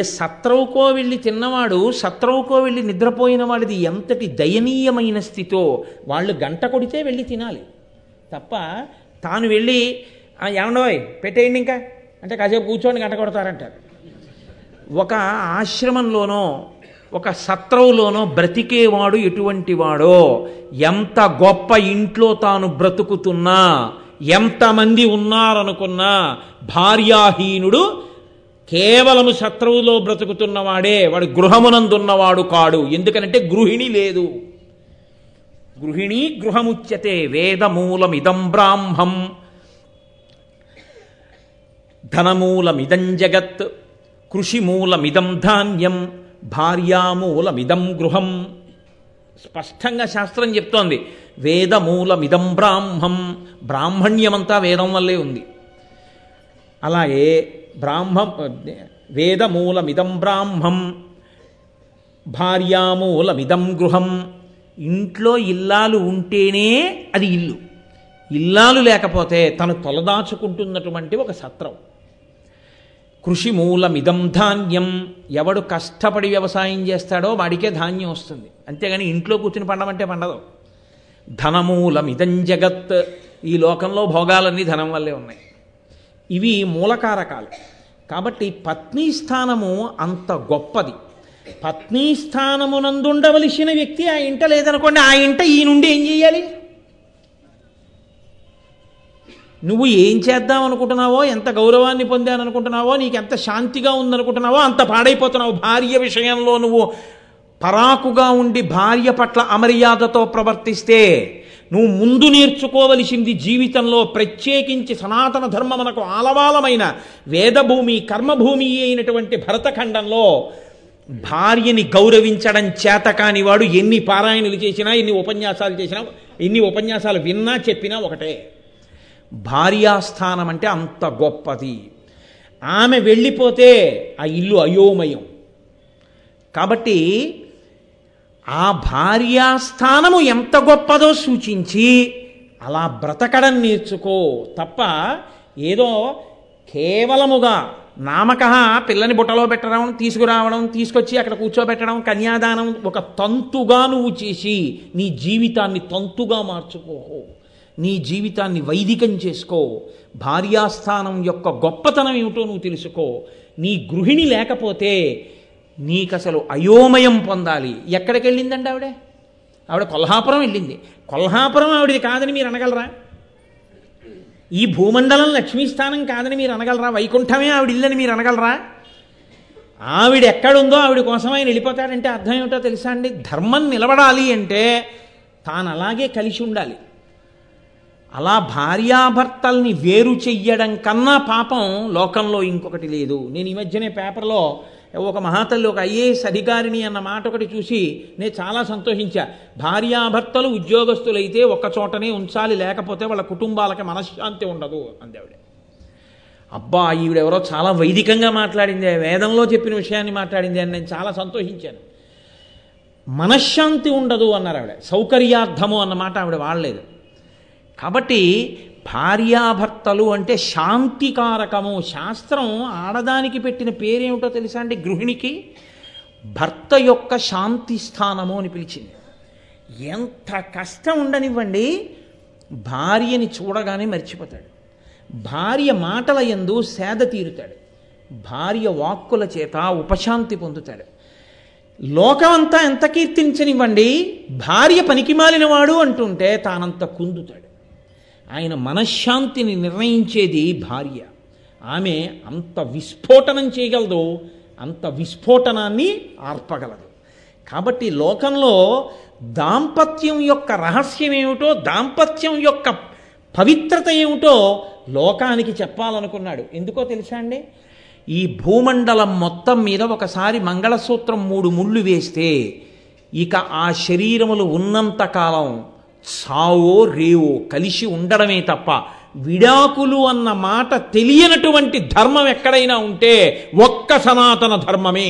ఏ సత్రవుకో వెళ్ళి తిన్నవాడు సత్రవుకో వెళ్ళి నిద్రపోయిన వాళ్ళది ఎంతటి దయనీయమైన స్థితో. వాళ్ళు గంట కొడితే వెళ్ళి తినాలి తప్ప తాను వెళ్ళి ఏమండోయ్ పెట్టేయండి ఇంకా అంటే కాసేపు కూర్చోండి గంట కొడతారంటారు. ఒక ఆశ్రమంలోనో ఒక సత్రవులోనో బ్రతికేవాడు ఎటువంటి వాడో, ఎంత గొప్ప ఇంట్లో తాను బ్రతుకుతున్నా, ఎంతమంది ఉన్నారనుకున్నా భార్యాహీనుడు కేవలము శత్రువులో బ్రతుకుతున్నవాడే, వాడు గృహమునందున్నవాడు కాడు. ఎందుకనంటే గృహిణి లేదు. గృహిణీ గృహముచ్యతే వేదమూలమిదం బ్రాహ్మం ధనమూలమిదం జగత్ కృషిమూలమిదం ధాన్యం భార్యామూలమిదం గృహం. స్పష్టంగా శాస్త్రం చెప్తోంది వేదమూలమిదం బ్రాహ్మం, బ్రాహ్మణ్యమంతా వేదం వల్లే ఉంది. అలాగే బ్రాహ్మం వేదమూలమిదం బ్రాహ్మం భార్యామూలమిదం గృహం. ఇంట్లో ఇల్లాలు ఉంటేనే అది ఇల్లు, ఇల్లాలు లేకపోతే తను తొలదాచుకుంటున్నటువంటి ఒక సత్రం. కృషి మూలమిదం ధాన్యం, ఎవడు కష్టపడి వ్యవసాయం చేస్తాడో వాడికే ధాన్యం వస్తుంది, అంతేగాని ఇంట్లో కూర్చుని పండమంటే పండదు. ధనమూలమిదం జగత్, ఈ లోకంలో భోగాలన్నీ ధనం వల్లే ఉన్నాయి. ఇవి మూలకారకాలు. కాబట్టి పత్నీ స్థానము అంత గొప్పది. పత్నీ స్థానమునందుండవలసిన వ్యక్తి ఆ ఇంట లేదనుకోండి, ఆ ఇంట ఈ నుండి ఏం చేయాలి? నువ్వు ఏం చేద్దాం అనుకుంటున్నావో, ఎంత గౌరవాన్ని పొందాననుకుంటున్నావో, నీకు ఎంత శాంతిగా ఉందనుకుంటున్నావో అంత పాడైపోతున్నావు. భార్య విషయంలో నువ్వు పరాకుగా ఉండి భార్య పట్ల అమర్యాదతో ప్రవర్తిస్తే నువ్వు ముందు నేర్చుకోవలసింది జీవితంలో, ప్రత్యేకించి సనాతన ధర్మమునకు ఆలవాలమైన వేదభూమి కర్మభూమి అయినటువంటి భరతఖండంలో భార్యని గౌరవించడం చేత కానివాడు ఎన్ని పారాయణలు చేసినా, ఎన్ని ఉపన్యాసాలు విన్నా చెప్పినా ఒకటే. భార్యాస్థానం అంటే అంత గొప్పది. ఆమె వెళ్ళిపోతే ఆ ఇల్లు అయోమయం. కాబట్టి ఆ భార్యాస్థానము ఎంత గొప్పదో సూచించి అలా బ్రతకడం నేర్చుకో తప్ప ఏదో కేవలముగా నామక పిల్లని బుట్టలో పెట్టడం, తీసుకురావడం, తీసుకొచ్చి అక్కడ కూర్చోబెట్టడం, కన్యాదానం ఒక తంతుగా నువ్వు చేసి నీ జీవితాన్ని తంతుగా మార్చుకో, నీ జీవితాన్ని వైదికం చేసుకో. భార్యాస్థానం యొక్క గొప్పతనం ఏమిటో నువ్వు తెలుసుకో. నీ గృహిణి లేకపోతే నీకు అసలు అయోమయం పొందాలి. ఎక్కడికి వెళ్ళిందండి ఆవిడే? ఆవిడ కొల్హాపురం వెళ్ళింది. కొల్హాపురం ఆవిడది కాదని మీరు అనగలరా? ఈ భూమండలం లక్ష్మీస్థానం కాదని మీరు అనగలరా? వైకుంఠమే ఆవిడ ఇల్లని మీరు అనగలరా? ఆవిడ ఎక్కడుందో ఆవిడ కోసం ఆయన వెళ్ళిపోతాడంటే అర్థం ఏమిటో తెలుసా అండి? ధర్మం నిలబడాలి అంటే తాను అలాగే కలిసి ఉండాలి. అలా భార్యాభర్తల్ని వేరు చెయ్యడం కన్నా పాపం లోకంలో ఇంకొకటి లేదు. నేను ఈ మధ్యనే పేపర్లో ఒక మహాతల్లి, ఒక ఐఏఎస్ అధికారిణి అన్న మాట ఒకటి చూసి నేను చాలా సంతోషించా. భార్యాభర్తలు ఉద్యోగస్తులైతే ఒక్క చోటనే ఉంచాలి, లేకపోతే వాళ్ళ కుటుంబాలకి మనశ్శాంతి ఉండదు అందేవిడ. అబ్బా, ఈవిడెవరో చాలా వైదికంగా మాట్లాడింది, వేదంలో చెప్పిన విషయాన్ని మాట్లాడింది అని నేను చాలా సంతోషించాను. మనశ్శాంతి ఉండదు అన్నారు ఆవిడ. సౌకర్యార్థము అన్నమాట ఆవిడ వాడలేదు. కాబట్టి భార్యాభర్తలు అంటే శాంతికారకము. శాస్త్రం ఆడదానికి పెట్టిన పేరేమిటో తెలుసా అండి? గృహిణికి భర్త యొక్క శాంతి స్థానము అని పిలిచింది. ఎంత కష్టం ఉండనివ్వండి, భార్యని చూడగానే మర్చిపోతాడు. భార్య మాటల యందు సేద తీరుతాడు. భార్య వాక్కుల చేత ఉపశాంతి పొందుతాడు. లోకమంతా ఎంత కీర్తించనివ్వండి, భార్య పనికిమాలినవాడు అంటుంటే తానంత కుందుతాడు. ఆయన మనశ్శాంతిని నిర్ణయించేది భార్య. ఆమె అంత విస్ఫోటనం చేయగలదు, అంత విస్ఫోటనాన్ని ఆర్పగలదు. కాబట్టి లోకంలో దాంపత్యం యొక్క రహస్యం ఏమిటో, దాంపత్యం యొక్క పవిత్రత ఏమిటో లోకానికి చెప్పాలనుకున్నాడు. ఎందుకో తెలుసా అండి? ఈ భూమండలం మొత్తం మీద ఒకసారి మంగళసూత్రం 3 ముళ్ళు వేస్తే ఇక ఆ శరీరములు ఉన్నంతకాలం సావో రేవో కలిసి ఉండడమే తప్ప విడాకులు అన్న మాట తెలియనటువంటి ధర్మం ఎక్కడైనా ఉంటే ఒక్క సనాతన ధర్మమే.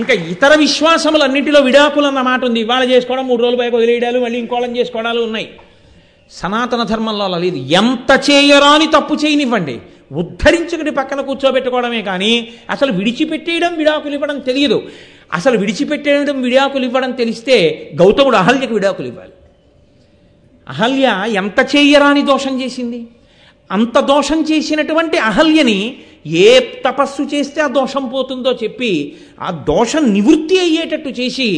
ఇంకా ఇతర విశ్వాసములన్నింటిలో విడాకులు అన్న మాట ఉంది. ఇవాళ చేసుకోవడం, 3 రోజులు పైకి వదిలేయడాలు, మళ్ళీ ఇంకోళ్ళని చేసుకోవడాలు ఉన్నాయి. సనాతన ధర్మంలో అలా లేదు. ఎంత చేయరాని తప్పు చేయనివ్వండి, ఉద్ధరించుకుని పక్కన కూర్చోబెట్టుకోవడమే కానీ అసలు విడిచిపెట్టేయడం విడాకులు ఇవ్వడం తెలియదు. అసలు విడిచిపెట్టేయడం విడాకులు ఇవ్వడం తెలిస్తే గౌతముడు అహల్యకు విడాకులు ఇవ్వాలి. అహల్య ఎంత చేయరాని దోషం చేసింది. అంత దోషం చేసినటువంటి అహల్యని ఏ తపస్సు చేస్తే ఆ దోషం పోతుందో చెప్పి ఆ దోషం నివృత్తి అయ్యేటట్టు చేసి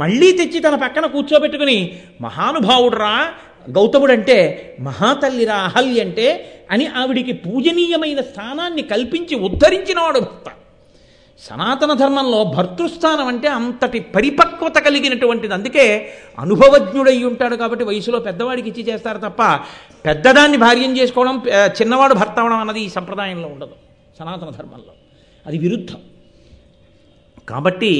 మళ్ళీ తెచ్చి తన పక్కన కూర్చోబెట్టుకుని మహానుభావుడురా గౌతముడంటే, మహాతల్లిరా అహల్య అంటే అని ఆవిడికి పూజనీయమైన స్థానాన్ని కల్పించి ఉద్ధరించినవాడు భర్త. సనాతన ధర్మంలో భర్తృస్థానం అంటే అంతటి పరిపక్వత కలిగినటువంటిది. అందుకే అనుభవజ్ఞుడై ఉంటాడు కాబట్టి వయసులో పెద్దవాడికి ఇచ్చి చేస్తారు తప్ప పెద్దదాన్ని భార్యం చేసుకోవడం, చిన్నవాడు భర్త అవడం అన్నది ఈ సంప్రదాయంలో ఉండదు, సనాతన ధర్మంలో అది విరుద్ధం. కాబట్టి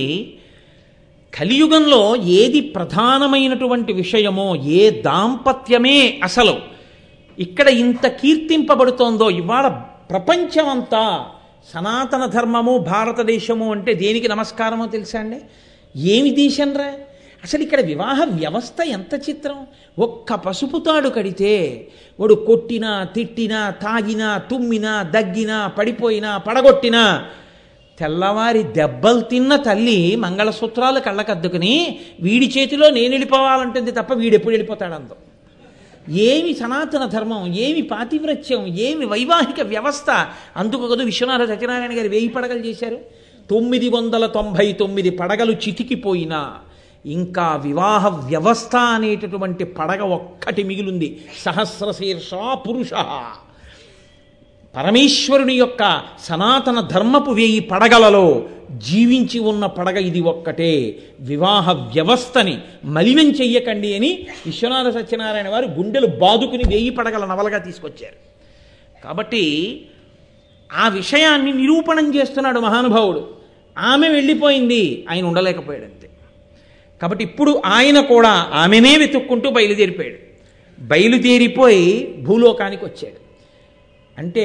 కలియుగంలో ఏది ప్రధానమైనటువంటి విషయమో, ఏ దాంపత్యమే అసలు ఇక్కడ ఇంత కీర్తింపబడుతోందో, ఇవాళ ప్రపంచమంతా సనాతన ధర్మము భారతదేశము అంటే దేనికి నమస్కారమో తెలుసా అండి? ఏమి దేశం రా అసలు! ఇక్కడ వివాహ వ్యవస్థ ఎంత చిత్రం. ఒక్క పసుపు తాడు కడితే వాడు కొట్టినా, తిట్టినా, తాగినా, తుమ్మినా, దగ్గినా, పడిపోయినా, పడగొట్టినా, తెల్లవారి దెబ్బలు తిన్న తల్లి మంగళసూత్రాలు కళ్ళకద్దుకుని వీడి చేతిలో నేను వెళ్ళిపోవాలంటుంది తప్ప వీడెప్పుడు వెళ్ళిపోతాడందో. ఏమి సనాతన ధర్మం, ఏమి పాతివ్రత్యం, ఏమి వైవాహిక వ్యవస్థ! అందుకు కదా విశ్వనాథ సత్యనారాయణ గారు 1000 పడగలు చేశారు. 999 పడగలు చితికిపోయినా ఇంకా వివాహ వ్యవస్థ అనేటటువంటి పడగ ఒక్కటి మిగిలింది. సహస్రశీర్ష పురుష పరమేశ్వరుని యొక్క సనాతన ధర్మపు 1000 పడగలలో జీవించి ఉన్న పడగ ఇది ఒక్కటే. వివాహ వ్యవస్థని మలినం చెయ్యకండి అని విశ్వనాథ సత్యనారాయణ వారు గుండెలు బాదుకుని 1000 పడగల నవలగా తీసుకొచ్చారు. కాబట్టి ఆ విషయాన్ని నిరూపణం చేస్తున్నాడు మహానుభావుడు. ఆమె వెళ్ళిపోయింది, ఆయన ఉండలేకపోయాడంతే. కాబట్టి ఇప్పుడు ఆయన కూడా ఆమెనే వెతుక్కుంటూ బయలుదేరిపోయాడు. బయలుదేరిపోయి భూలోకానికి వచ్చాడు. అంటే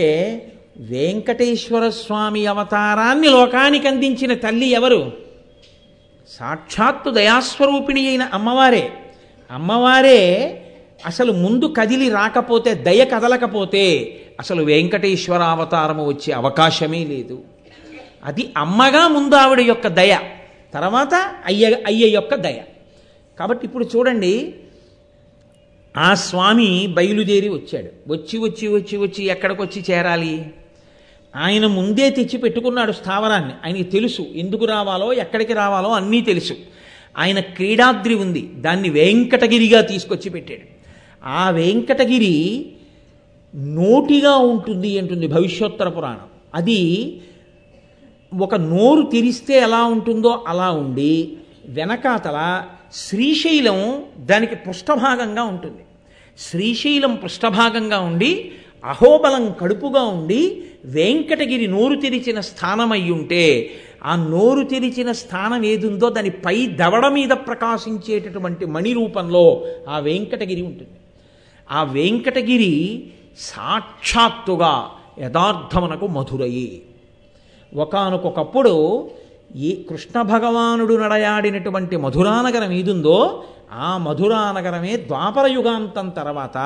వెంకటేశ్వర స్వామి అవతారాన్ని లోకానికి అందించిన తల్లి ఎవరు? సాక్షాత్తు దయాస్వరూపిణి అయిన అమ్మవారే. అమ్మవారే అసలు ముందు కదిలి రాకపోతే, దయ కదలకపోతే అసలు వెంకటేశ్వర అవతారము వచ్చే అవకాశమే లేదు. అది అమ్మగా ముందు ఆవిడ యొక్క దయ, తర్వాత అయ్య యొక్క దయ. కాబట్టి ఇప్పుడు చూడండి, ఆ స్వామి బయలుదేరి వచ్చాడు. వచ్చి ఎక్కడికి వచ్చి చేరాలి? ఆయన ముందే తెచ్చి పెట్టుకున్నాడు స్థావరాన్ని. ఆయనకి తెలుసు ఎందుకు రావాలో, ఎక్కడికి రావాలో అన్నీ తెలుసు. ఆయన క్రీడాద్రి ఉంది, దాన్ని వెంకటగిరిగా తీసుకొచ్చి పెట్టాడు. ఆ వెంకటగిరి నోటిగా ఉంటుంది అంటుంది భవిష్యోత్తర పురాణం. అది ఒక నోరు తెరిస్తే ఎలా ఉంటుందో అలా ఉండి వెనకాతల శ్రీశైలం దానికి పృష్ఠభాగంగా ఉంటుంది. శ్రీశైలం పృష్ఠభాగంగా ఉండి అహోబలం కడుపుగా ఉండి వెంకటగిరి నోరు తెరిచిన స్థానం అయ్యుంటే, ఆ నోరు తెరిచిన స్థానం ఏదుందో దాని పై దవడ మీద ప్రకాశించేటటువంటి మణి రూపంలో ఆ వెంకటగిరి ఉంటుంది. ఆ వెంకటగిరి సాక్షాత్తుగా యథార్థమునకు మధురయి. ఒకానొకప్పుడు ఈ కృష్ణ భగవానుడు నడయాడినటువంటి మధురానగరం ఏదుందో ఆ మధురానగరమే ద్వాపరయుగాంతం తర్వాత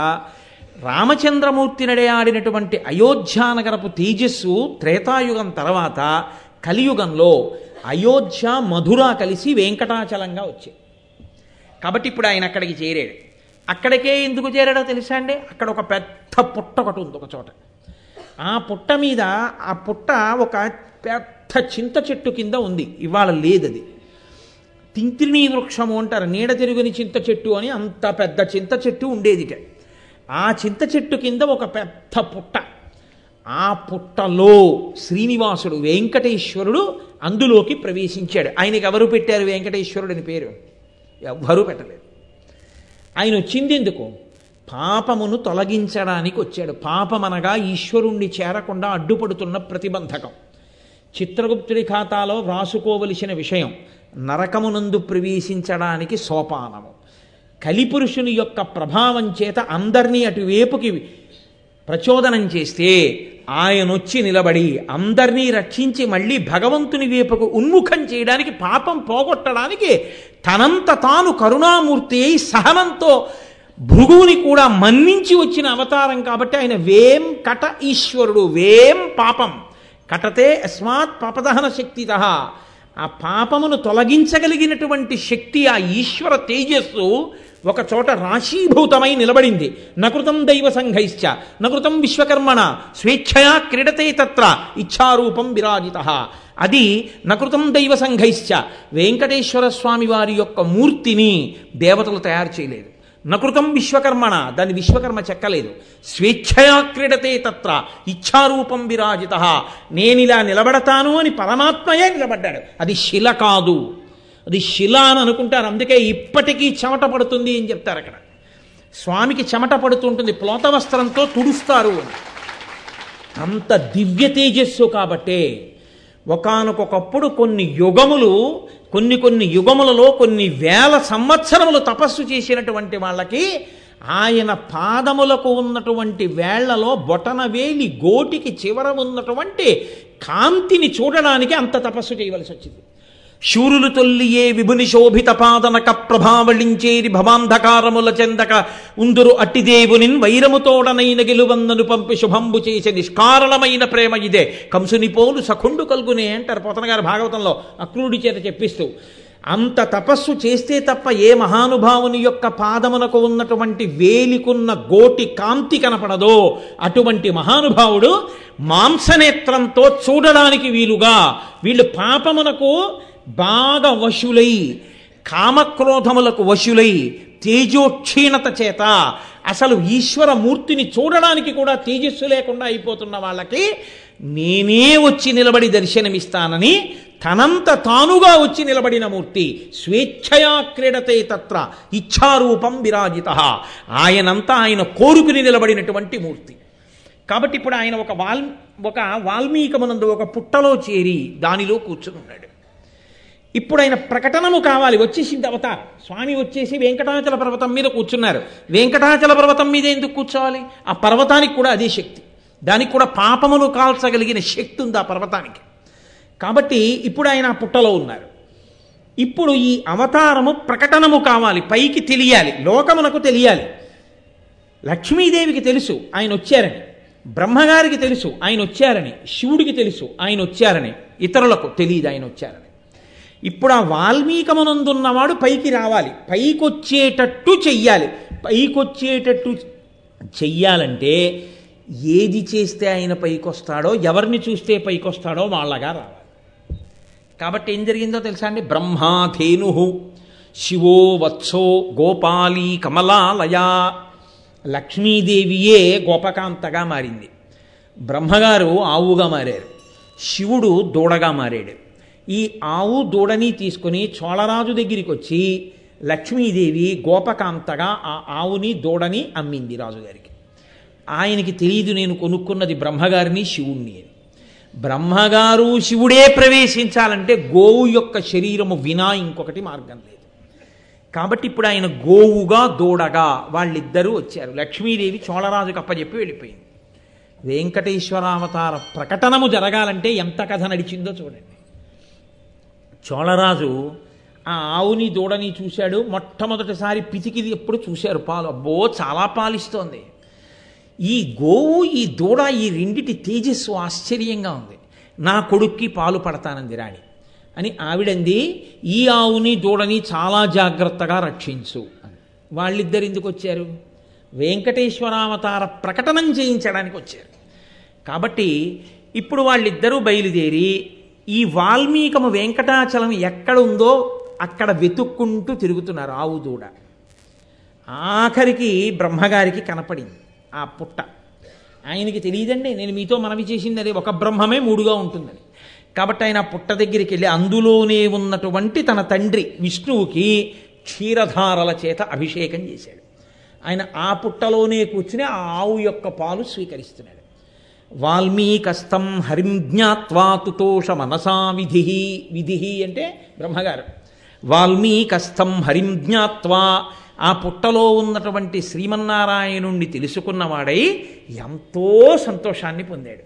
రామచంద్రమూర్తి నడయాడినటువంటి అయోధ్యానగరపు తేజస్సు త్రేతాయుగం తర్వాత కలియుగంలో అయోధ్య మధుర కలిసి వెంకటాచలంగా వచ్చాయి. కాబట్టి ఇప్పుడు ఆయన అక్కడికి చేరాడు. అక్కడికే ఎందుకు చేరాడో తెలుసా అండి? అక్కడ ఒక పెద్ద పుట్ట ఒకటి ఉంది ఒక చోట. ఆ పుట్ట మీద, ఆ పుట్ట ఒక పెద్ద చింత చెట్టు కింద ఉంది. ఇవాళ లేదది. తింత్రిణీ వృక్షము అంటారు, నీడ తిరుగుని చింత చెట్టు అని. అంత పెద్ద చింత చెట్టు ఉండేదిట. ఆ చింత చెట్టు కింద ఒక పెద్ద పుట్ట. ఆ పుట్టలో శ్రీనివాసుడు వెంకటేశ్వరుడు అందులోకి ప్రవేశించాడు. ఆయనకి ఎవరు పెట్టారు వెంకటేశ్వరుడు అని పేరు? ఎవ్వరూ పెట్టలేదు. ఆయన వచ్చింది ఎందుకు? పాపమును తొలగించడానికి వచ్చాడు. పాపమనగా ఈశ్వరుణ్ణి చేరకుండా అడ్డుపడుతున్న ప్రతిబంధకం. చిత్రగుప్తుడి ఖాతాలో వ్రాసుకోవలసిన విషయం నరకమునందు ప్రవేశించడానికి సోపానము. కలిపురుషుని యొక్క ప్రభావం చేత అందరినీ అటువైపుకి ప్రచోదనం చేస్తే ఆయనొచ్చి నిలబడి అందరినీ రక్షించి మళ్ళీ భగవంతుని వైపుకు ఉన్ముఖం చేయడానికి, పాపం పోగొట్టడానికి తనంత తాను కరుణామూర్తి అయి సహనంతో భృగువుని కూడా మన్నించి వచ్చిన అవతారం కాబట్టి ఆయన వేం కట ఈశ్వరుడు, వేం పాపం కటతే అస్మాత్ పాపదహన శక్తిత, ఆ పాపమును తొలగించగలిగినటువంటి శక్తి ఆ ఈశ్వర తేజస్సు ఒక చోట రాశీభూతమై నిలబడింది. నకృతం దైవ సంఘైశ్చ నకృతం విశ్వకర్మణ స్వేచ్ఛయా క్రీడతే తత్ర ఇచ్చారూపం విరాజిత. అది నకృతం దైవ సంఘైశ్చ, వెంకటేశ్వర స్వామి వారి యొక్క మూర్తిని దేవతలు తయారు చేయలేదు. నకృతం విశ్వకర్మణ, దాన్ని విశ్వకర్మ చెక్కలేదు. స్వేచ్ఛయా క్రీడతే తత్ర ఇచ్చారూపం విరాజిత, నేనిలా నిలబడతాను అని పరమాత్మయే నిలబడ్డాడు. అది శిల కాదు, అది శిల అని అనుకుంటారు, అందుకే ఇప్పటికీ చెమట పడుతుంది అని చెప్తారు. అక్కడ స్వామికి చెమట పడుతుంటుంది, ప్లోత వస్త్రంతో తుడుస్తారు అని. అంత దివ్య తేజస్సు కాబట్టే ఒకానొకప్పుడు కొన్ని యుగములలో కొన్ని వేల సంవత్సరములు తపస్సు చేసినటువంటి వాళ్ళకి ఆయన పాదములకు ఉన్నటువంటి వేళ్లలో బొటనవేలి గోటికి చివర ఉన్నటువంటి కాంతిని చూడడానికి అంత తపస్సు చేయవలసి వచ్చింది. శూరులు తొల్లియే విభుని శోభిత పాదనక ప్రభావళించేరి భవాంధకారముల చెందక ఉందురు అట్టిదేవునిన్ వైరముతోడనైన గెలువందను పంపి శుభంబు చేసే నిష్కారణమైన ప్రేమ ఇదే కంసుని పోలు సఖుండు కల్గునే అంటారు పోతనగారు భాగవతంలో అక్రూడి చేత చెప్పిస్తూ. అంత తపస్సు చేస్తే తప్ప ఏ మహానుభావుని యొక్క పాదమునకు ఉన్నటువంటి వేలికున్న గోటి కాంతి కనపడదో అటువంటి మహానుభావుడు మాంసనేత్రంతో చూడడానికి వీలుగా వీళ్ళు పాపమునకు బాగా వశులై కామక్రోధములకు వశులై తేజోక్షీణత చేత అసలు ఈశ్వర మూర్తిని చూడడానికి కూడా తేజస్సు లేకుండా అయిపోతున్న వాళ్ళకి నేనే వచ్చి నిలబడి దర్శనమిస్తానని తనంత తానుగా వచ్చి నిలబడిన మూర్తి స్వేచ్ఛయా క్రీడతే తత్ర ఇచ్చారూపం విరాజిత, ఆయనంతా ఆయన కోరుకుని నిలబడినటువంటి మూర్తి. కాబట్టి ఇప్పుడు ఆయన ఒక వాల్మీకమునందు ఒక పుట్టలో చేరి దానిలో కూర్చుని ఉన్నాడు. ఇప్పుడు ఆయన ప్రకటనము కావాలి, వచ్చేసింది అవతారం. స్వామి వచ్చేసి వెంకటాచల పర్వతం మీద కూర్చున్నారు. వెంకటాచల పర్వతం మీద ఎందుకు కూర్చోవాలి? ఆ పర్వతానికి కూడా అదే శక్తి, దానికి కూడా పాపమును కాల్చగలిగిన శక్తి ఉంది ఆ పర్వతానికి. కాబట్టి ఇప్పుడు ఆయన ఆ పుట్టలో ఉన్నారు. ఇప్పుడు ఈ అవతారము ప్రకటనము కావాలి, పైకి తెలియాలి, లోకమునకు తెలియాలి. లక్ష్మీదేవికి తెలుసు ఆయన వచ్చారని, బ్రహ్మగారికి తెలుసు ఆయన వచ్చారని, శివుడికి తెలుసు ఆయన వచ్చారని, ఇతరులకు తెలియదు ఆయన వచ్చారని. ఇప్పుడు ఆ వాల్మీకమునందున్నవాడు పైకి రావాలి, పైకొచ్చేటట్టు చెయ్యాలి. పైకొచ్చేటట్టు చెయ్యాలంటే ఏది చేస్తే ఆయన పైకొస్తాడో, ఎవరిని చూస్తే పైకొస్తాడో వాళ్ళగా రావాలి. కాబట్టి ఏం జరిగిందో తెలుసా అండి? బ్రహ్మాధేను శివో వత్సో గోపాలి కమలాలయా, లక్ష్మీదేవియే గోపకాంతగా మారింది, బ్రహ్మగారు ఆవుగా మారారు, శివుడు దూడగా మారాడు. ఈ ఆవు దూడని తీసుకుని చోళరాజు దగ్గరికి వచ్చి లక్ష్మీదేవి గోపకాంతగా ఆ ఆవుని దూడని అమ్మింది రాజుగారికి. ఆయనకి తెలియదు నేను కొనుక్కున్నది బ్రహ్మగారిని శివుణ్ణి అని. బ్రహ్మగారు శివుడే ప్రవేశించాలంటే గోవు యొక్క శరీరము వినా ఇంకొకటి మార్గం లేదు. కాబట్టి ఇప్పుడు ఆయన గోవుగా దూడగా వాళ్ళిద్దరూ వచ్చారు. లక్ష్మీదేవి చోళరాజుకి అప్పచెప్పి వెళ్ళిపోయింది. వెంకటేశ్వరావతార ప్రకటనము జరగాలంటే ఎంత కథ నడిచిందో చూడండి. చోళరాజు ఆ ఆవుని దూడని చూశాడు, మొట్టమొదటిసారి పితికిది ఎప్పుడు చూశారు పాలు, అబ్బో చాలా పాలిస్తోంది. ఈ గోవు ఈ దూడ ఈ రెండిటి తేజస్సు ఆశ్చర్యంగా ఉంది, నా కొడుక్కి పాలు పడతానంది రాణి అని ఆవిడంది. ఈ ఆవుని దూడని చాలా జాగ్రత్తగా రక్షించు అని. వాళ్ళిద్దరు ఎందుకు వచ్చారు? వెంకటేశ్వరావతార ప్రకటనం చేయించడానికి వచ్చారు. కాబట్టి ఇప్పుడు వాళ్ళిద్దరూ బయలుదేరి ఈ వాల్మీకము వెంకటాచలం ఎక్కడుందో అక్కడ వెతుక్కుంటూ తిరుగుతున్నారు ఆవు దూడ. ఆఖరికి బ్రహ్మగారికి కనపడింది ఆ పుట్ట. ఆయనకి తెలియదండి, నేను మీతో మనవి చేసింది అది ఒక బ్రహ్మమే మూడుగా ఉంటుందని. కాబట్టి ఆయన పుట్ట దగ్గరికి వెళ్ళి అందులోనే ఉన్నటువంటి తన తండ్రి విష్ణువుకి క్షీరధారల చేత అభిషేకం చేశాడు. ఆయన ఆ పుట్టలోనే కూర్చుని ఆ ఆవు యొక్క పాలు స్వీకరిస్తున్నాడు. వాల్మీకస్తం హరిం జ్ఞాత్వా తుతోష మనసా విధి, విధి అంటే బ్రహ్మగారు. వాల్మీకస్తం హరిం జ్ఞాత్వా, ఆ పుట్టలో ఉన్నటువంటి శ్రీమన్నారాయణుణ్ణి తెలుసుకున్నవాడై ఎంతో సంతోషాన్ని పొందాడు.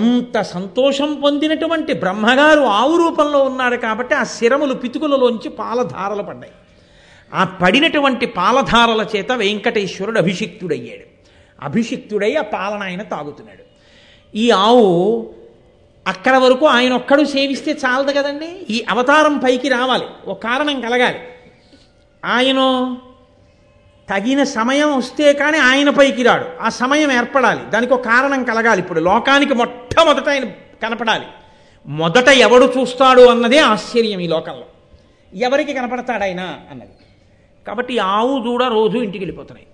అంత సంతోషం పొందినటువంటి బ్రహ్మగారు ఆవు రూపంలో ఉన్నాడు కాబట్టి ఆ శిరములు పితుకులలోంచి పాలధారలు పడ్డాయి. ఆ పడినటువంటి పాలధారల చేత వెంకటేశ్వరుడు అభిషిక్తుడయ్యాడు. అభిషిక్తుడై ఆ పాలన ఆయన తాగుతున్నాడు. ఈ ఆవు అక్కడ వరకు ఆయన ఒక్కడు సేవిస్తే చాలదు కదండి, ఈ అవతారం పైకి రావాలి, ఒక కారణం కలగాలి. ఆయన తగిన సమయం వస్తే కానీ ఆయన పైకి రాడు, ఆ సమయం ఏర్పడాలి, దానికి ఒక కారణం కలగాలి. ఇప్పుడు లోకానికి మొట్టమొదట ఆయన కనపడాలి. మొదట ఎవడు చూస్తాడు అన్నదే ఆశ్చర్యం ఈ లోకంలో, ఎవరికి కనపడతాడు ఆయన అన్నది. కాబట్టి ఆవు దూడ రోజు ఇంటికి వెళ్ళిపోతున్నాయి,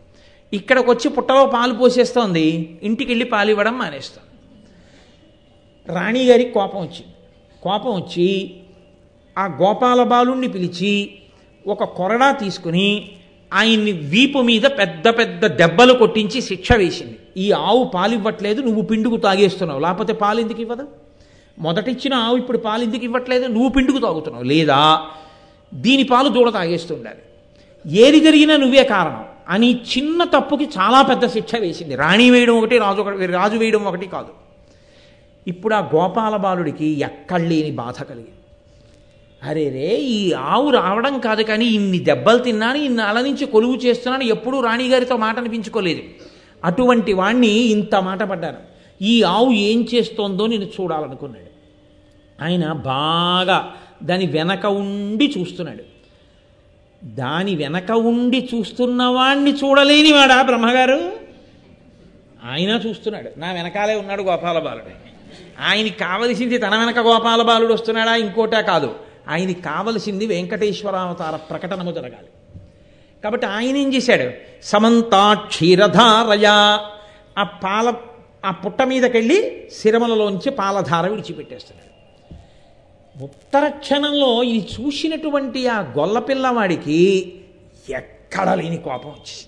ఇక్కడికి వచ్చి పుట్టలో పాలు పోసేస్తోంది, ఇంటికి వెళ్ళి పాలు ఇవ్వడం మానేస్తాం. రాణిగారికి కోపం వచ్చి ఆ గోపాల బాలుణ్ణి పిలిచి ఒక కొరడా తీసుకుని ఆయన్ని వీపు మీద పెద్ద పెద్ద దెబ్బలు కొట్టించి శిక్ష వేసింది. ఈ ఆవు పాలు ఇవ్వట్లేదు, నువ్వు పిండుకు తాగేస్తున్నావు, లేకపోతే పాలు ఎందుకు ఇవ్వదు? మొదటిచ్చిన ఆవు ఇప్పుడు పాలు ఎందుకు ఇవ్వట్లేదు, నువ్వు పిండుకు తాగుతున్నావు, లేదా దీని పాలు దూడ తాగేస్తుండాలి, ఏది జరిగినా నువ్వే కారణం అని చిన్న తప్పుకి చాలా పెద్ద శిక్ష వేసింది. రాణి వేయడం ఒకటి, రాజు వేయడం ఒకటి కాదు. ఇప్పుడు ఆ గోపాల బాలుడికి ఎక్కడ లేని బాధ కలిగింది. అరే రే, ఈ ఆవు రావడం కాదు కానీ ఇన్ని దెబ్బలు తిన్నాను, ఇన్ని అల నుంచి కొలువు చేస్తున్నాను, ఎప్పుడూ రాణిగారితో మాట అనిపించుకోలేదు, అటువంటి వాణ్ణి ఇంత మాట పడ్డాను, ఈ ఆవు ఏం చేస్తోందో నేను చూడాలనుకున్నాడు. ఆయన బాగా దాని వెనక ఉండి చూస్తున్నాడు. దాని వెనక ఉండి చూస్తున్నవాణ్ణి చూడలేనివాడా బ్రహ్మగారు? ఆయన చూస్తున్నాడు, నా వెనకాలే ఉన్నాడు గోపాల బాలుడు. ఆయనకి కావలసింది తన వెనక గోపాల బాలుడు వస్తున్నాడా ఇంకోటా కాదు, ఆయనకి కావలసింది వెంకటేశ్వరావతార ప్రకటనము జరగాలి. కాబట్టి ఆయన ఏం చేశాడు, సమంతా క్షీరధారయ, ఆ పుట్ట మీదకెళ్ళి శిరమలలోంచి పాలధార విడిచిపెట్టేస్తున్నాడు. ఉత్తర క్షణంలో ఇది చూసినటువంటి ఆ గొల్లపిల్లవాడికి ఎక్కడ లేని కోపం వచ్చేసింది.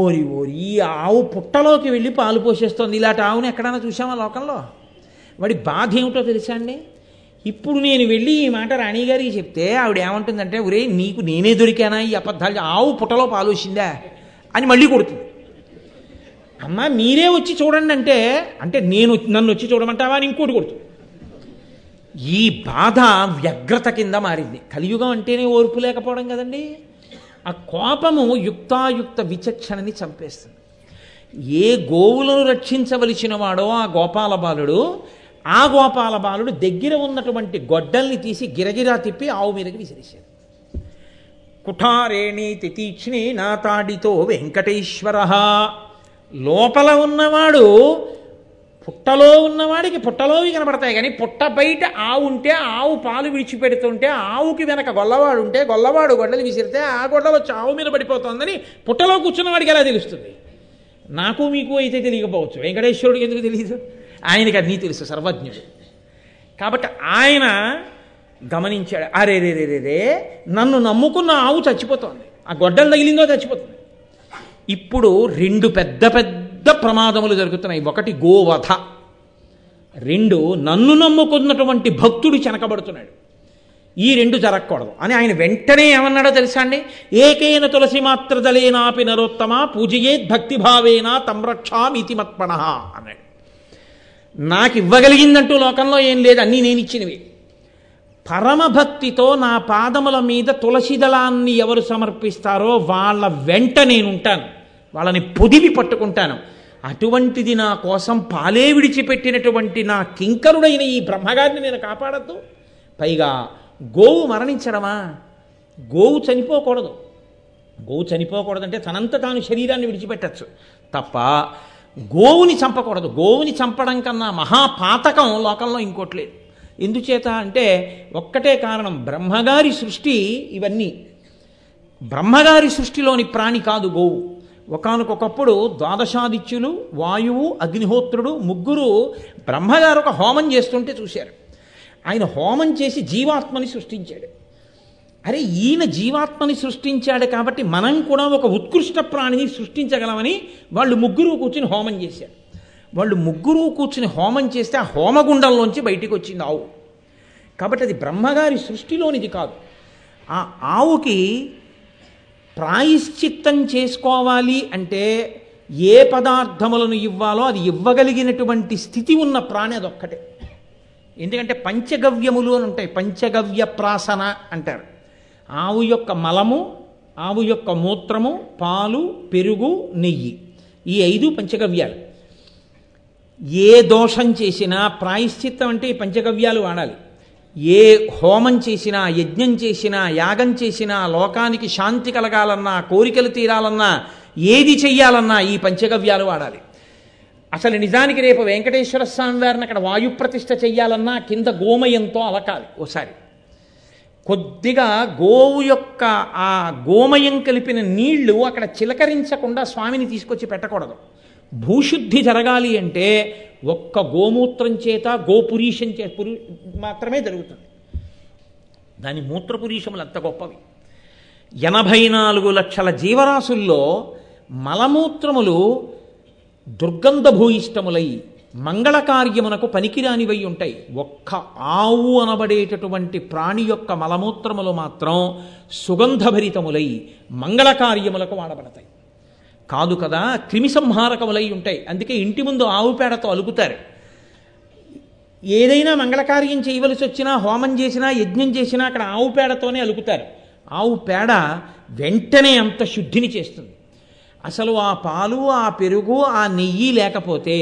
ఓరి ఈ ఆవు పుట్టలోకి వెళ్ళి పాలు పోసేస్తోంది, ఇలాంటి ఆవును ఎక్కడైనా చూసామా లోకంలో? వాడి బాధ ఏమిటో తెలుసా అండి, ఇప్పుడు నేను వెళ్ళి ఈ మాట రాణిగారికి చెప్తే ఆవిడ ఏమంటుందంటే, ఒరే నీకు నేనే దొరికానా, ఈ అబద్ధాలు, ఆవు పుట్టలో పాలు వచ్చిందా అని మళ్ళీ కొడుతుంది. అమ్మ మీరే వచ్చి చూడండి అంటే నన్ను వచ్చి చూడమంటావా అని ఇంకోటి కొడుతుంది. ఈ బాధ వ్యగ్రత కింద మారింది. కలియుగం అంటేనే ఓర్పు లేకపోవడం కదండి. ఆ కోపము యుక్తాయుక్త విచక్షణని చంపేస్తుంది. ఏ గోవులను రక్షించవలసిన వాడో ఆ గోపాల బాలుడు, దగ్గర ఉన్నటువంటి గొడ్డల్ని తీసి గిరగిరా తిప్పి ఆవు మీదకి విసిరేశాడు. కుఠారేణి తితీక్ష్ణి నాతాడితో వెంకటేశ్వర, లోపల ఉన్నవాడు పుట్టలో ఉన్నవాడికి పుట్టలోవి కనబడతాయి కానీ పుట్ట బయట ఆవు ఉంటే, ఆవు పాలు విడిచిపెడుతుంటే, ఆవుకి వెనక గొల్లవాడు ఉంటే, గొల్లవాడు గొడ్డలు విసిరితే ఆ గొడ్డలు వచ్చి ఆవు మీద పడిపోతుందని పుట్టలో కూర్చున్నవాడికి ఎలా తెలుస్తుంది? నాకు మీకు అయితే తెలియకపోవచ్చు, వెంకటేశ్వరుడికి ఎందుకు తెలియదు? ఆయనకి అన్నీ తెలుసు, సర్వజ్ఞుడు. కాబట్టి ఆయన గమనించాడు, అరే రే రే రే రే నన్ను నమ్ముకున్న ఆవు చచ్చిపోతుంది, ఆ గొడ్డలు తగిలిందో చచ్చిపోతుంది. ఇప్పుడు రెండు పెద్ద పెద్ద ప్రమాదములు జరుగుతున్నాయి. ఒకటి గోవధ, రెండు నన్ను నమ్ముకున్నటువంటి భక్తుడు చెనకబడుతున్నాడు. ఈ రెండు జరగకూడదు అని ఆయన వెంటనే ఏమన్నాడో తెలుసా అండి, ఏకేన తులసి మాత్ర దళేనాపి నరోత్తమ పూజయేత్ భక్తిభావేనా తమ్రక్షామితి మత్పణ అన్నాడు. నాకు ఇవ్వగలిగిందంటూ లోకంలో ఏం లేదు, అన్నీ నేను ఇచ్చినవి. పరమభక్తితో నా పాదముల మీద తులసి దళాన్ని ఎవరు సమర్పిస్తారో వాళ్ళ వెంట నేనుంటాను, వాళ్ళని పొదివి పట్టుకుంటాను. అటువంటిది నా కోసం పాలే విడిచిపెట్టినటువంటి నా కింకరుడైన ఈ బ్రహ్మగారిని నేను కాపాడద్దు? పైగా గోవు మరణించడమా? గోవు చనిపోకూడదంటే తనంత తాను శరీరాన్ని విడిచిపెట్టచ్చు తప్ప గోవుని చంపకూడదు. గోవుని చంపడం కన్నా మహాపాతకం లోకంలో ఇంకోటి లేదు. ఎందుచేత అంటే ఒక్కటే కారణం, బ్రహ్మగారి సృష్టి ఇవన్నీ. బ్రహ్మగారి సృష్టిలోని ప్రాణి కాదు గోవు. ఒకనకొకప్పుడు ద్వాదశాదిత్యులు, వాయువు, అగ్నిహోత్రుడు ముగ్గురు బ్రహ్మగారు ఒక హోమం చేస్తుంటే చూశారు. ఆయన హోమం చేసి జీవాత్మని సృష్టించాడు. అరే ఈయన జీవాత్మని సృష్టించాడు కాబట్టి మనం కూడా ఒక ఉత్కృష్ట ప్రాణిని సృష్టించగలమని వాళ్ళు ముగ్గురు కూర్చుని హోమం చేశారు. వాళ్ళు ముగ్గురు కూర్చుని హోమం చేస్తే ఆ హోమగుండంలోంచి బయటికి వచ్చింది ఆవు. కాబట్టి అది బ్రహ్మగారి సృష్టిలోనిది కాదు. ఆ ఆవుకి ప్రాయశ్చిత్తం చేసుకోవాలి అంటే ఏ పదార్థములను ఇవ్వాలో అది ఇవ్వగలిగినటువంటి స్థితి ఉన్న ప్రాణి అదొక్కటే. ఎందుకంటే పంచగవ్యములు అని ఉంటాయి, పంచగవ్య ప్రాసన అంటారు. ఆవు యొక్క మలము, ఆవు యొక్క మూత్రము, పాలు, పెరుగు, నెయ్యి, ఈ 5 పంచగవ్యాలు. ఏ దోషం చేసినా ప్రాయశ్చిత్తం అంటే ఈ పంచగవ్యాలు వాడాలి. ఏ హోమం చేసినా, యజ్ఞం చేసినా, యాగం చేసినా, లోకానికి శాంతి కలగాలన్నా, కోరికలు తీరాలన్నా, ఏది చెయ్యాలన్నా ఈ పంచగవ్యాలు వాడాలి. అసలు నిజానికి రేపు వెంకటేశ్వర స్వామి వారిని అక్కడ వాయుప్రతిష్ఠ చెయ్యాలన్నా కింద గోమయంతో అలకాలి. ఓసారి కొద్దిగా గోవు యొక్క ఆ గోమయం కలిపిన నీళ్లు అక్కడ చిలకరించకుండా స్వామిని తీసుకొచ్చి పెట్టకూడదు. భూశుద్ధి జరగాలి అంటే ఒక్క గోమూత్రం చేత గోపురీషం చే మాత్రమే జరుగుతుంది. దాని మూత్రపురీషములు అంత గొప్పవి. 84 లక్షల జీవరాశుల్లో మలమూత్రములు దుర్గంధభూయిష్టములై మంగళకార్యమునకు పనికిరానివై ఉంటాయి. ఒక్క ఆవు అనబడేటటువంటి ప్రాణి యొక్క మలమూత్రములు మాత్రం సుగంధభరితములై మంగళకార్యములకు వాడబడతాయి కాదు కదా, క్రిమి సంహారకములై ఉంటాయి. అందుకే ఇంటి ముందు ఆవు పేడతో అలుకుతారు. ఏదైనా మంగళకార్యం చేయవలసి వచ్చినా, హోమం చేసినా, యజ్ఞం చేసినా అక్కడ ఆవు పేడతోనే అలుకుతారు. ఆవు పేడ వెంటనే అంత శుద్ధిని చేస్తుంది. అసలు ఆ పాలు, ఆ పెరుగు, ఆ నెయ్యి లేకపోతే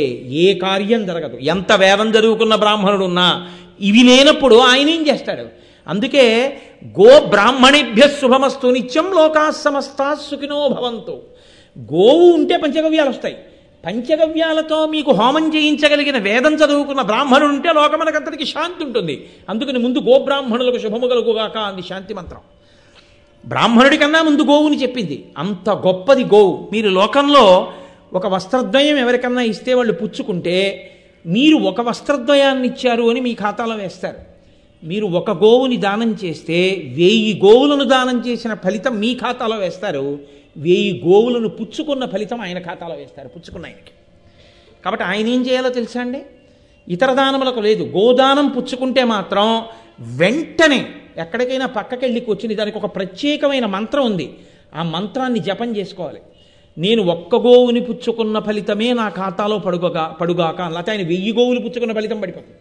ఏ కార్యం జరగదు. ఎంత వేదం చదువుకున్న బ్రాహ్మణుడున్నా ఇవి లేనప్పుడు ఆయన ఏం చేస్తాడు? అందుకే గో బ్రాహ్మణేభ్య శుభమస్తు నిత్యం లోకా సమస్తా సుఖినో భవంతు. గోవు ఉంటే పంచగవ్యాలు వస్తాయి. పంచగవ్యాలతో మీకు హోమం చేయించగలిగిన వేదం చదువుకున్న బ్రాహ్మణుడు ఉంటే లోకమనకంతటికి శాంతి ఉంటుంది. అందుకని ముందు గో బ్రాహ్మణులకు శుభము కలుగుగాక అంది శాంతి మంత్రం. బ్రాహ్మణుడి కన్నా ముందు గోవుని చెప్పింది. అంత గొప్పది గోవు. మీరు లోకంలో ఒక వస్త్రద్వయం ఎవరికన్నా ఇస్తే వాళ్ళు పుచ్చుకుంటే మీరు ఒక వస్త్రద్వయాన్ని ఇచ్చారు అని మీ ఖాతాలో వేస్తారు. మీరు ఒక గోవుని దానం చేస్తే 1000 గోవులను దానం చేసిన ఫలితం మీ ఖాతాలో వేస్తారు. 1000 గోవులను పుచ్చుకున్న ఫలితం ఆయన ఖాతాలో వేస్తారు, పుచ్చుకున్న ఆయనకి. కాబట్టి ఆయన ఏం చేయాలో తెలుసా అండి? ఇతర దానములకు లేదు, గోదానం పుచ్చుకుంటే మాత్రం వెంటనే ఎక్కడికైనా పక్కకెళ్ళి కూర్చుని దానికి ఒక ప్రత్యేకమైన మంత్రం ఉంది, ఆ మంత్రాన్ని జపం చేసుకోవాలి. నేను ఒక్క గోవుని పుచ్చుకున్న ఫలితమే నా ఖాతాలో పడుగాక. లేకపోతే ఆయన 1000 గోవులు పుచ్చుకున్న ఫలితం పడిపోతుంది.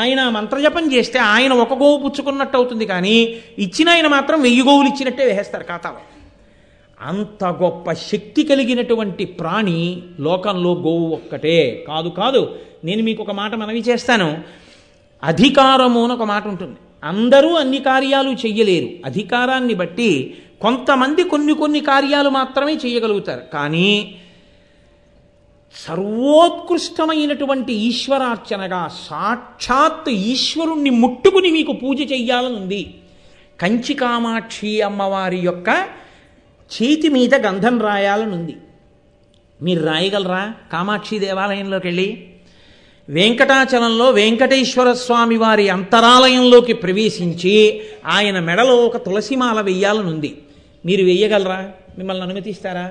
ఆయన మంత్రజపం చేస్తే ఆయన ఒక గోవు పుచ్చుకున్నట్టు అవుతుంది, కానీ ఇచ్చిన ఆయన మాత్రం 1000 గోవులు ఇచ్చినట్టే వేసేస్తారు ఖాతాలో. అంత గొప్ప శక్తి కలిగినటువంటి ప్రాణి లోకంలో గోవు ఒక్కటే కాదు. కాదు, నేను మీకు ఒక మాట మనవి చేస్తాను. అధికారము అని ఒక మాట ఉంటుంది. అందరూ అన్ని కార్యాలు చెయ్యలేరు. అధికారాన్ని బట్టి కొంతమంది కొన్ని కార్యాలు మాత్రమే చేయగలుగుతారు. కానీ సర్వోత్కృష్టమైనటువంటి ఈశ్వరార్చనగా సాక్షాత్ ఈశ్వరుణ్ణి ముట్టుకుని మీకు పూజ చెయ్యాలని ఉంది. కంచి కామాక్షి అమ్మవారి యొక్క చేతి మీద గంధం రాయాలని ఉంది. మీరు రాయగలరా? కామాక్షి దేవాలయంలోకి వెళ్ళి వెంకటాచలంలో వెంకటేశ్వర స్వామి వారి అంతరాలయంలోకి ప్రవేశించి ఆయన మెడలో ఒక తులసిమాల వెయ్యాలని ఉంది. మీరు వెయ్యగలరా? మిమ్మల్ని అనుమతిస్తారా?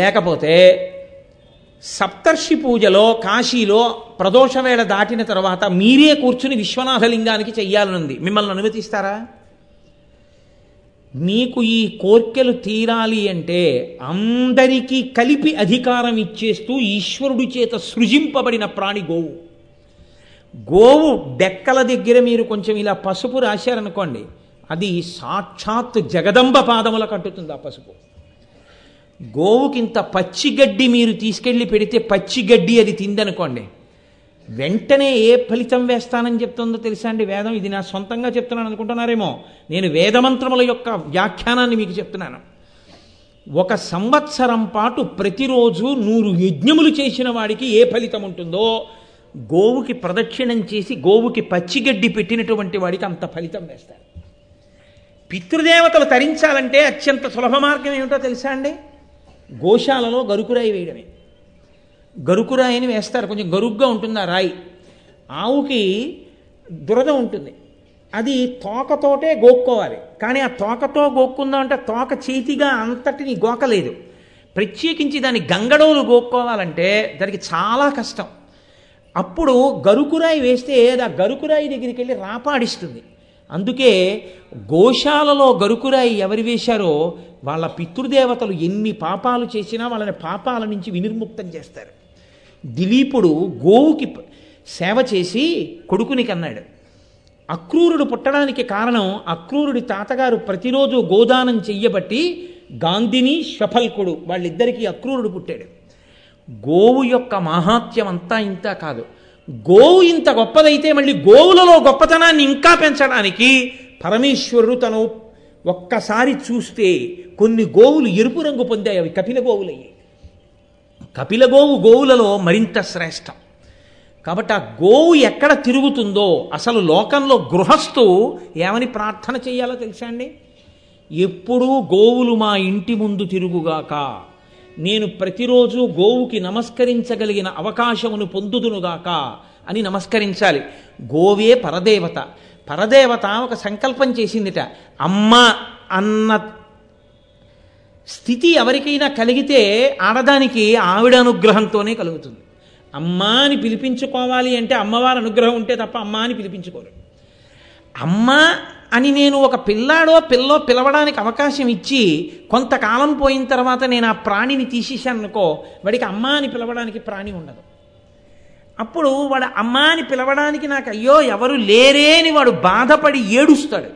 లేకపోతే సప్తర్షి పూజలో కాశీలో ప్రదోషవేళ దాటిన తర్వాత మీరే కూర్చుని విశ్వనాథలింగానికి చెయ్యాలని ఉంది. మిమ్మల్ని అనుమతిస్తారా? మీకు ఈ కోర్కెలు తీరాలి అంటే అందరికీ కలిపి అధికారం ఇచ్చేస్తూ ఈశ్వరుడి చేత సృజింపబడిన ప్రాణి గోవు. గోవు డెక్కల దగ్గర మీరు కొంచెం ఇలా పసుపు రాశారనుకోండి, అది సాక్షాత్ జగదంబ పాదములకు అంటుతుంది ఆ పసుపు. గోవుకింత పచ్చిగడ్డి మీరు తీసుకెళ్ళి పెడితే పచ్చిగడ్డి అది తిందనుకోండి, వెంటనే ఏ ఫలితం వేస్తానని చెప్తుందో తెలుసా అండి వేదం? ఇది నా సొంతంగా చెప్తున్నాను అనుకుంటున్నారేమో, నేను వేదమంత్రముల యొక్క వ్యాఖ్యానాన్ని మీకు చెప్తున్నాను. 1 సంవత్సరం పాటు ప్రతిరోజు 100 యజ్ఞములు చేసిన వాడికి ఏ ఫలితం ఉంటుందో గోవుకి ప్రదక్షిణం చేసి గోవుకి పచ్చిగడ్డి పెట్టినటువంటి వాడికి అంత ఫలితం వేస్తారు. పితృదేవతలు తరించాలంటే అత్యంత సులభ మార్గం ఏమిటో తెలుసా అండి? గోశాలలో గరుకురాయి వేయడమే. గరుకురాయిని వేస్తారు, కొంచెం గరుగ్గా ఉంటుంది ఆ రాయి. ఆవుకి దురద ఉంటుంది, అది తోకతోటే గోక్కోవాలి. కానీ ఆ తోకతో గోక్కుందామంటే తోక చేతిగా అంతటిని గోకలేదు. ప్రత్యేకించి దాని గంగడోలు గోక్కోవాలంటే దానికి చాలా కష్టం. అప్పుడు గరుకురాయి వేస్తే ఆ గరుకురాయి దగ్గరికి వెళ్ళి రాపాడిస్తుంది. అందుకే గోశాలలో గరుకురాయి ఎవరు వేశారో వాళ్ళ పితృదేవతలు ఎన్ని పాపాలు చేసినా వాళ్ళని పాపాల నుంచి వినిర్ముక్తం చేస్తారు. దిలీపుడు గోవుకి సేవ చేసి కొడుకునికి అన్నాడు, అక్రూరుడు పుట్టడానికి కారణం అక్రూరుడి తాతగారు ప్రతిరోజు గోదానం చెయ్యబట్టి గాంధిని శఫల్కుడు వాళ్ళిద్దరికీ అక్రూరుడు పుట్టాడు. గోవు యొక్క మహాత్యం అంతా ఇంత కాదు. గోవు ఇంత గొప్పదైతే మళ్ళీ గోవులలో గొప్పతనాన్ని ఇంకా పెంచడానికి పరమేశ్వరుడు తను ఒక్కసారి చూస్తే కొన్ని గోవులు ఎరుపు రంగు పొందాయి. అవి కపిల గోవులయ్యాయి. కపిల గోవు గోవులలో మరింత శ్రేష్టం. కాబట్టి ఆ గోవు ఎక్కడ తిరుగుతుందో అసలు లోకంలో గృహస్థు ఏమని ప్రార్థన చేయాలో తెలుసా అండి? ఎప్పుడూ గోవులు మా ఇంటి ముందు తిరుగుగాక, నేను ప్రతిరోజు గోవుకి నమస్కరించగలిగిన అవకాశమును పొందుదునుగాక అని నమస్కరించాలి. గోవే పరదేవత. పరదేవత ఒక సంకల్పం చేసిందిట, అమ్మ అన్న స్థితి ఎవరికైనా కలిగితే ఆడదానికి ఆవిడ అనుగ్రహంతోనే కలుగుతుంది. అమ్మ అని పిలిపించుకోవాలి అంటే అమ్మవారి అనుగ్రహం ఉంటే తప్ప అమ్మ అని పిలిపించుకోరు. అమ్మ అని నేను ఒక పిల్లో పిలవడానికి అవకాశం ఇచ్చి కొంతకాలం పోయిన తర్వాత నేను ఆ ప్రాణిని తీసేశాను అనుకో, వాడికి అమ్మ అని పిలవడానికి ప్రాణి ఉండదు. అప్పుడు వాడు అమ్మ అని పిలవడానికి నాకు అయ్యో ఎవరు లేరే అని వాడు బాధపడి ఏడుస్తాడు.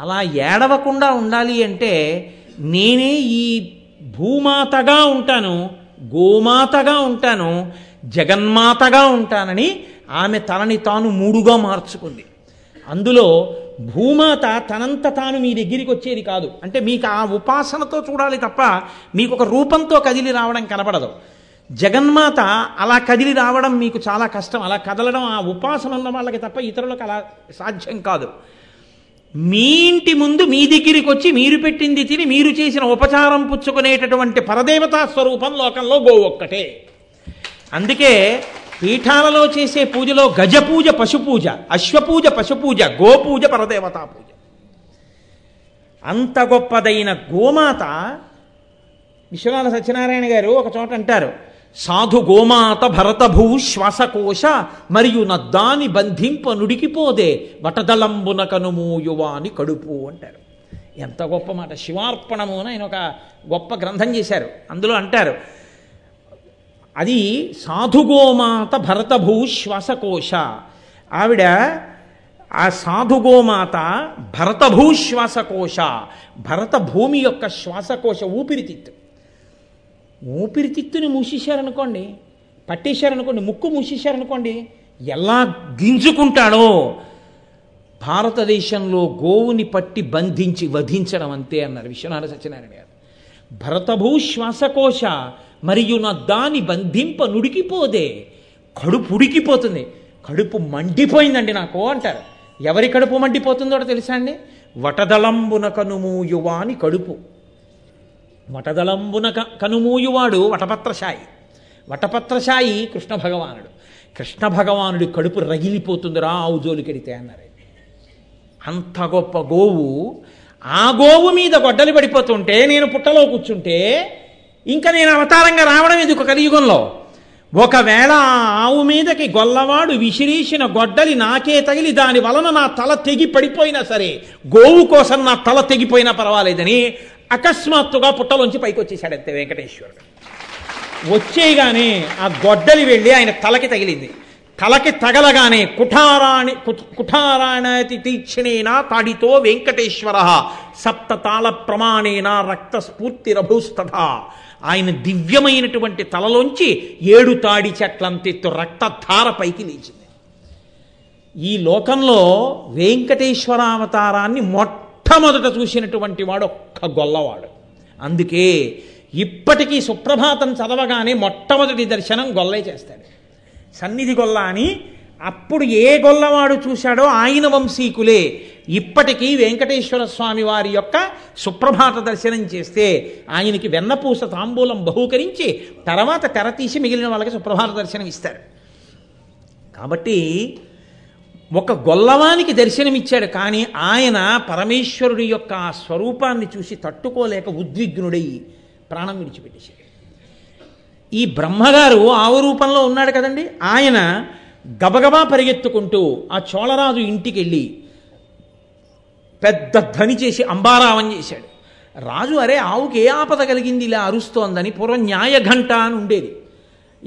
అలా ఏడవకుండా ఉండాలి అంటే నేనే ఈ భూమాతగా ఉంటాను, గోమాతగా ఉంటాను, జగన్మాతగా ఉంటానని ఆమె తనని తాను మూడుగా మార్చుకుంది. అందులో భూమాత తనంత తాను మీ దగ్గరికి వచ్చేది కాదు. అంటే మీకు ఆ ఉపాసనతో చూడాలి తప్ప మీకు ఒక రూపంతో కదిలి రావడం కనపడదు. జగన్మాత అలా కదిలి రావడం మీకు చాలా కష్టం. అలా కదలడం ఆ ఉపాసన ఉన్న వాళ్ళకి తప్ప ఇతరులకు అలా సాధ్యం కాదు. మీ ఇంటి ముందు మీ దగ్గరికి వచ్చి మీరు పెట్టింది తిని మీరు చేసిన ఉపచారం పుచ్చుకునేటటువంటి పరదేవతా స్వరూపం లోకంలో గోవు ఒక్కటే. అందుకే పీఠాలలో చేసే పూజలో గజపూజ పశుపూజ, అశ్వపూజ పశుపూజ, గోపూజ పరదేవతా పూజ. అంత గొప్పదైన గోమాత విశ్వనాథ సత్యనారాయణ గారు ఒక చోట అంటారు, సాధు గోమాత భరతభూ శ్వాసకోశ మరియు నద్దాని బంధింప నుడికిపోదే వటదలంబున కనుమూయువాని కడుపు అంటారు. ఎంత గొప్ప మాట! శివార్పణము అని ఆయన ఒక గొప్ప గ్రంథం చేశారు. అందులో అంటారు, అది సాధుగోమాత భరతభూ శ్వాసకోశ. ఆవిడ ఆ సాధుగోమాత భరతభూ శ్వాసకోశ, భరత భూమి యొక్క శ్వాసకోశ, ఊపిరితిత్తు. ఊపిరితిత్తుని మూసేశారనుకోండి, పట్టేశారనుకోండి, ముక్కు మూసేశారనుకోండి, ఎలా గింజుకుంటాడో భారతదేశంలో గోవుని పట్టి బంధించి వధించడం అంతే అన్నారు విశ్వనాథ సత్యనారాయణ గారు. భరతభూ శ్వాసకోశ మరియు నా దాని బంధింప నుడికిపోదే, కడుపు ఉడికిపోతుంది, కడుపు మండిపోయిందండి నాకు అంటారు. ఎవరి కడుపు మండిపోతుందో తెలుసా అండి? వటదలంబున కనుమూయువా అని కడుపు. వటదలంబున కనుమూయువాడు వటపత్రశాయి. వటపత్రశాయి కృష్ణ భగవానుడు. కృష్ణ భగవానుడి కడుపు రగిలిపోతుందిరా ఆవు జోలికెడితే అన్నారు. అంత గొప్ప గోవు. ఆ గోవు మీద గొడ్డలు పడిపోతుంటే నేను పుట్టలో కూర్చుంటే ఇంకా నేను అవతారంగా రావడం ఎందుకు కలియుగంలో? ఒకవేళ ఆవు మీదకి గొల్లవాడు విసిరేసిన గొడ్డలి నాకే తగిలి దాని వలన నా తల తెగి పడిపోయినా సరే, గోవు కోసం నా తల తెగిపోయినా పర్వాలేదని అకస్మాత్తుగా పుట్టలోంచి పైకి వచ్చేశాడంతే వెంకటేశ్వరుడు. వచ్చేయగానే ఆ గొడ్డలి వెళ్ళి ఆయన తలకి తగిలింది. తలకి తగలగానే కుఠారాణతి తీక్షణేనా తాడితో వెంకటేశ్వర సప్త తాళ ప్రమాణేనా రక్త స్ఫూర్తి రభూస్తథ. ఆయన దివ్యమైనటువంటి తలలోంచి 7 తాడి చెట్లంతెత్తు రక్తధార పైకి లేచింది. ఈ లోకంలో వెంకటేశ్వరావతారాన్ని మొట్టమొదట చూసినటువంటి వాడు ఒక్క గొల్లవాడు. అందుకే ఇప్పటికీ సుప్రభాతం చదవగానే మొట్టమొదటి దర్శనం గొల్లే చేస్తాడు, సన్నిధి గొల్ల అని. అప్పుడు ఏ గొల్లవాడు చూశాడో ఆయన వంశీకులే ఇప్పటికీ వెంకటేశ్వర స్వామి వారి యొక్క సుప్రభాత దర్శనం చేస్తే ఆయనకి వెన్నపూస తాంబూలం బహూకరించి తర్వాత తెర తీసి మిగిలిన వాళ్ళకి సుప్రభాత దర్శనం ఇస్తారు. కాబట్టి ఒక గొల్లవానికి దర్శనమిచ్చాడు. కానీ ఆయన పరమేశ్వరుడి యొక్క ఆ స్వరూపాన్ని చూసి తట్టుకోలేక ఉద్విగ్నుడై ప్రాణం విడిచిపెట్టేశాడు. ఈ బ్రహ్మగారు ఆవు రూపంలో ఉన్నాడు కదండి, ఆయన గబగబా పరిగెత్తుకుంటూ ఆ చోళరాజు ఇంటికి వెళ్ళి పెద్ద ధ్వని చేసి అంబారావం చేశాడు. రాజు అరే ఆవుకి ఏ ఆపద కలిగింది ఇలా అరుస్తోందని. పూర్వం న్యాయఘంట అని ఉండేది.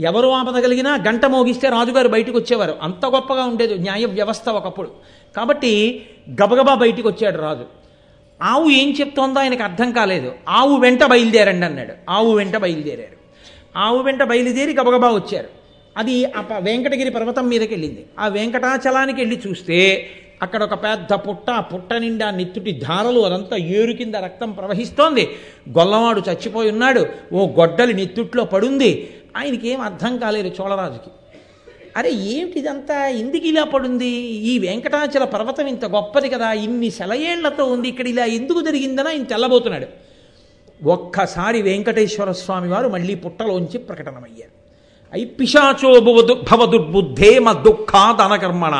ఎవరు ఆపద కలిగినా గంట మోగిస్తే రాజుగారు బయటకు వచ్చేవారు. అంత గొప్పగా ఉండేది న్యాయ వ్యవస్థ ఒకప్పుడు. కాబట్టి గబగబా బయటికి వచ్చాడు రాజు. ఆవు ఏం చెప్తోందో ఆయనకు అర్థం కాలేదు. ఆవు వెంట బయలుదేరండి అన్నాడు. ఆవు వెంట బయలుదేరారు. ఆవు వెంట బయలుదేరి గబగబా వచ్చారు. అది ఆ వెంకటగిరి పర్వతం మీదకి వెళ్ళింది. ఆ వెంకటాచలానికి వెళ్ళి చూస్తే అక్కడ ఒక పెద్ద పుట్ట, పుట్ట నిండా నిత్తుటి ధారలు, అదంతా ఏరు కింద రక్తం ప్రవహిస్తోంది. గొల్లవాడు చచ్చిపోయి ఉన్నాడు. ఓ గొడ్డలి నిత్తుట్లో పడుంది. ఆయనకేం అర్థం కాలేదు చోళరాజుకి. అరే ఏమిటిదంతా, ఎందుకు ఇలా పడుంది? ఈ వెంకటాచల పర్వతం ఇంత గొప్పది కదా, ఇన్ని సెలయేళ్లతో ఉంది, ఇక్కడ ఇలా ఎందుకు జరిగిందని ఆయన తెల్లబోతున్నాడు. ఒక్కసారి వెంకటేశ్వర స్వామి వారు మళ్ళీ పుట్టలోంచి ప్రకటనమయ్యారు. అయి పిశాచో భవ దుర్బుద్ధే మద్దుఃఖాదనకర్మణ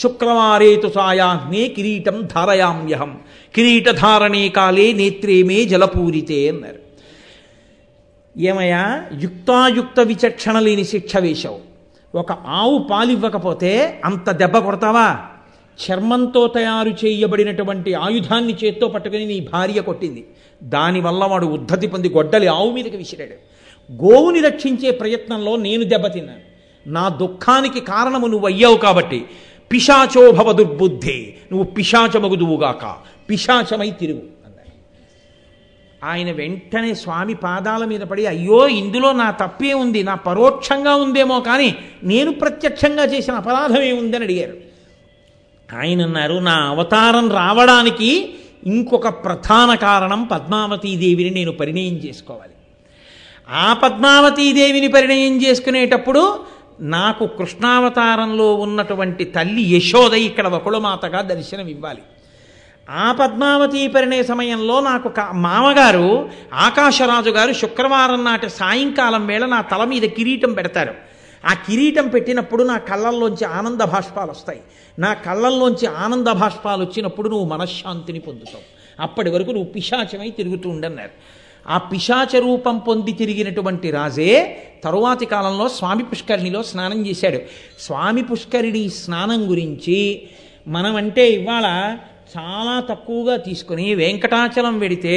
శుక్రవారేతు సాయాహ్నే కిరీటం ధారయామ్యహం కిరీటధారణే కాలే నేత్రే మే జలపూరితే అన్నారు. ఏమయ్యా, యుక్తాయుక్త విచక్షణ లేని శిక్ష వేశావు. ఒక ఆవు పాలివ్వకపోతే అంత దెబ్బ కొడతావా? చర్మంతో తయారు చేయబడినటువంటి ఆయుధాన్ని చేత్తో పట్టుకుని నీ భార్య కొట్టింది. దానివల్ల వాడు ఉద్ధతి పొంది గొడ్డలి ఆవు మీదకి విసిరాడు. గోవుని రక్షించే ప్రయత్నంలో నేను దెబ్బతిన్నాను. నా దుఃఖానికి కారణము నువ్వు అయ్యావు. కాబట్టి పిశాచోభవ దుర్బుద్ధి, నువ్వు పిశాచమగుదువుగాక, పిశాచమై తిరుగు అన్నాడు. ఆయన వెంటనే స్వామి పాదాల మీద పడి, అయ్యో ఇందులో నా తప్పే ఉంది, నా పరోక్షంగా ఉందేమో కానీ నేను ప్రత్యక్షంగా చేసిన అపరాధం ఏముందని అడిగారు. ఆయన అన్నారు, నా అవతారం రావడానికి ఇంకొక ప్రధాన కారణం పద్మావతీదేవిని నేను పరిణయం చేసుకోవాలి. ఆ పద్మావతీదేవిని పరిణయం చేసుకునేటప్పుడు నాకు కృష్ణావతారంలో ఉన్నటువంటి తల్లి యశోద ఇక్కడ వకుళమాతగా దర్శనమివ్వాలి. ఆ పద్మావతి పరిణయ సమయంలో నాకు మామగారు ఆకాశరాజు గారు శుక్రవారం నాటి సాయంకాలం వేళ నా తల మీద కిరీటం పెడతారు. ఆ కిరీటం పెట్టినప్పుడు నా కళ్ళల్లోంచి ఆనంద భాష్పాలు వస్తాయి. నా కళ్ళల్లోంచి ఆనంద భాష్పాలు వచ్చినప్పుడు నువ్వు మనశ్శాంతిని పొందుతావు. అప్పటి వరకు నువ్వు పిశాచమై తిరుగుతూ ఉండన్నారు. ఆ పిశాచ రూపం పొంది తిరిగినటువంటి రాజే తరువాతి కాలంలో స్వామి పుష్కరిణిలో స్నానం చేశాడు. స్వామి పుష్కరిణి స్నానం గురించి మనమంటే ఇవాళ చాలా తక్కువగా తీసుకుని వెంకటాచలం వెడితే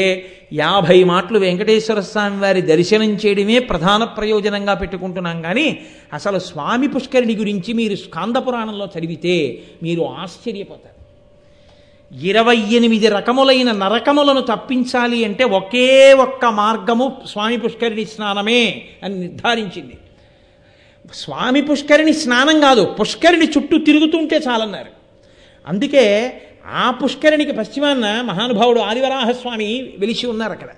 50 మాటలు వెంకటేశ్వర స్వామి వారి దర్శనం చేయడమే ప్రధాన ప్రయోజనంగా పెట్టుకుంటున్నాం. కానీ అసలు స్వామి పుష్కరిణి గురించి మీరు స్కాంద పురాణంలో చదివితే మీరు ఆశ్చర్యపోతారు. 28 రకములైన నరకములను తప్పించాలి అంటే ఒకే ఒక్క మార్గము స్వామి పుష్కరిణి స్నానమే అని నిర్ధారించింది. స్వామి పుష్కరిణి స్నానం కాదు, పుష్కరిణి చుట్టూ తిరుగుతుంటే చాలన్నారు. అందుకే ఆ పుష్కరిణికి పశ్చిమాన్న మహానుభావుడు ఆదివరాహస్వామి వెలిసి ఉన్నారు అక్కడ.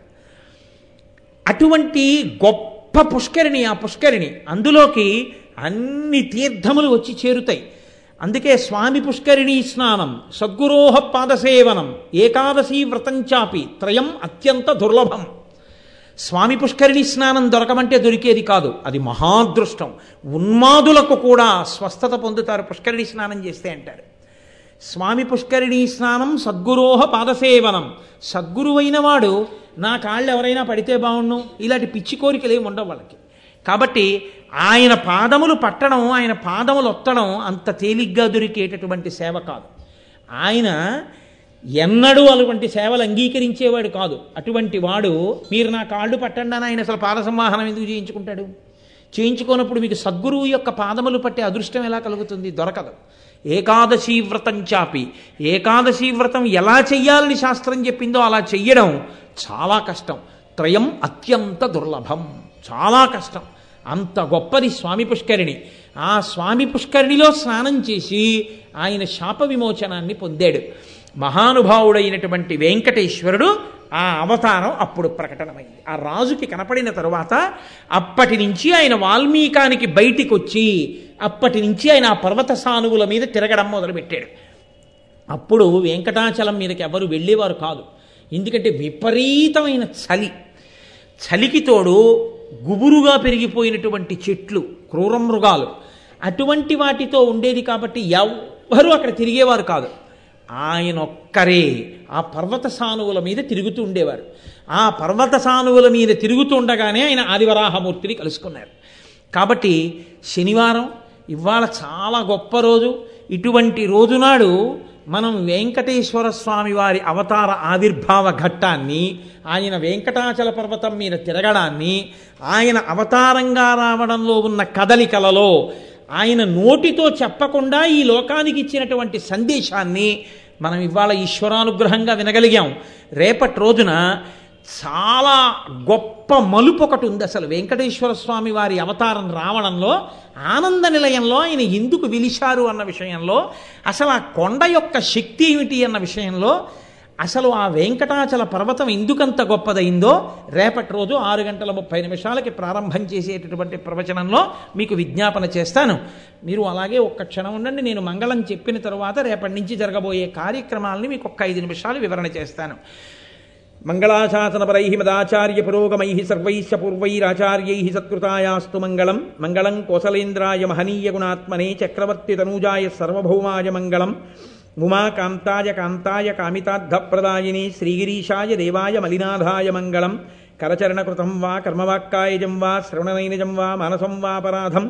అటువంటి గొప్ప పుష్కరిణి, ఆ పుష్కరిణి, అందులోకి అన్ని తీర్థములు వచ్చి చేరుతాయి. అందుకే స్వామి పుష్కరిణీ స్నానం, సద్గురోహ పాదసేవనం, ఏకాదశి వ్రతం చాపి త్రయం అత్యంత దుర్లభం. స్వామి పుష్కరిణీ స్నానం దొరకమంటే దొరికేది కాదు. అది మహాదృష్టం. ఉన్మాదులకు కూడా స్వస్థత పొందుతారు పుష్కరిణీ స్నానం చేస్తే అంటారు. స్వామి పుష్కరిణీ స్నానం, సద్గురోహ పాదసేవనం. సద్గురువైన వాడు నా కాళ్ళు ఎవరైనా పడితే బాగుండు, ఇలాంటి పిచ్చి కోరికలు ఏమి ఉండవు వాళ్ళకి. కాబట్టి ఆయన పాదములు పట్టడం, ఆయన పాదములు ఒత్తడం అంత తేలిగ్గా దొరికేటటువంటి సేవ కాదు. ఆయన ఎన్నడూ అటువంటి సేవలు అంగీకరించేవాడు కాదు. అటువంటి వాడు మీరు నా కాళ్ళు పట్టండి అని ఆయన అసలు పాద సంవాహనం ఎందుకు చేయించుకుంటాడు? చేయించుకోనప్పుడు మీకు సద్గురువు యొక్క పాదములు పట్టే అదృష్టం ఎలా కలుగుతుంది? దొరకదు. ఏకాదశి వ్రతం చాపి, ఏకాదశి వ్రతం ఎలా చెయ్యాలని శాస్త్రం చెప్పిందో అలా చెయ్యడం చాలా కష్టం. త్రయం అత్యంత దుర్లభం, చాలా కష్టం. అంత గొప్పది స్వామి పుష్కరిణి. ఆ స్వామి పుష్కరిణిలో స్నానం చేసి ఆయన శాప విమోచనాన్ని పొందాడు. మహానుభావుడైనటువంటి వెంకటేశ్వరుడు ఆ అవతారం అప్పుడు ప్రకటనమైంది. ఆ రాజుకి కనపడిన తరువాత అప్పటి నుంచి ఆయన వాల్మీకానికి బయటికి వచ్చి అప్పటి నుంచి ఆయన ఆ పర్వత సానువుల మీద తిరగడం మొదలుపెట్టాడు. అప్పుడు వెంకటాచలం మీదకి ఎవరు వెళ్ళేవారు కాదు. ఎందుకంటే విపరీతమైన చలి, చలికి తోడు గుబురుగా పెరిగిపోయినటువంటి చెట్లు, క్రూర మృగాలు, అటువంటి వాటితో ఉండేది. కాబట్టి ఎవ్వరూ అక్కడ తిరిగేవారు కాదు. ఆయన ఒక్కరే ఆ పర్వత సానువుల మీద తిరుగుతూ ఉండేవారు. ఆ పర్వత సానువుల మీద తిరుగుతూ ఉండగానే ఆయన ఆదివరాహమూర్తిని కలుసుకున్నారు. కాబట్టి శనివారం ఇవాళ చాలా గొప్ప రోజు. ఇటువంటి రోజునాడు మనం వెంకటేశ్వర స్వామి వారి అవతార ఆవిర్భావ ఘట్టాన్ని, ఆయన వెంకటాచల పర్వతం మీద తిరగడాన్ని, ఆయన అవతారంగా రావడంలో ఉన్న కదలికలలో ఆయన నోటితో చెప్పకుండా ఈ లోకానికి ఇచ్చినటువంటి సందేశాన్ని మనం ఇవాళ ఈశ్వరానుగ్రహంగా వినగలిగాం. రేపటి రోజున చాలా గొప్ప మలుపు ఒకటి ఉంది. అసలు వెంకటేశ్వర స్వామి వారి అవతారం రావడంలో, ఆనంద నిలయంలో ఆయన ఎందుకు విలిశారు అన్న విషయంలో, అసలు ఆ కొండ యొక్క శక్తి ఏమిటి అన్న విషయంలో, అసలు ఆ వెంకటాచల పర్వతం ఎందుకంత గొప్పదైందో రేపటి రోజు 6:30 ప్రారంభం చేసేటటువంటి ప్రవచనంలో మీకు విజ్ఞాపన చేస్తాను. మీరు అలాగే ఒక్క క్షణం ఉండండి. నేను మంగళం చెప్పిన తర్వాత రేపటి నుంచి జరగబోయే కార్యక్రమాలని మీకు ఒక్క 5 నిమిషాలు వివరణ చేస్తాను. మంగళాశాసనపరై మదాచార్య పురోగమై సర్వైశ్చ పూర్వైరాచార్యై సత్కృతాయాస్తు మంగళం. మంగళం కోసలేంద్రాయ మహనీయ గుణాత్మనే చక్రవర్తి తనూజాయ సర్వభౌమాయ మంగళం. ఉమాకాంతాయ కాంతాయ కామితార్థప్రదాయిని శ్రీగిరీషాయ దేవాయ మలినాథాయ మంగళం. కరచరణకృతం వా కర్మవాక్కాయజం వా శ్రవణనైనజం వా మానసం వాపరాధం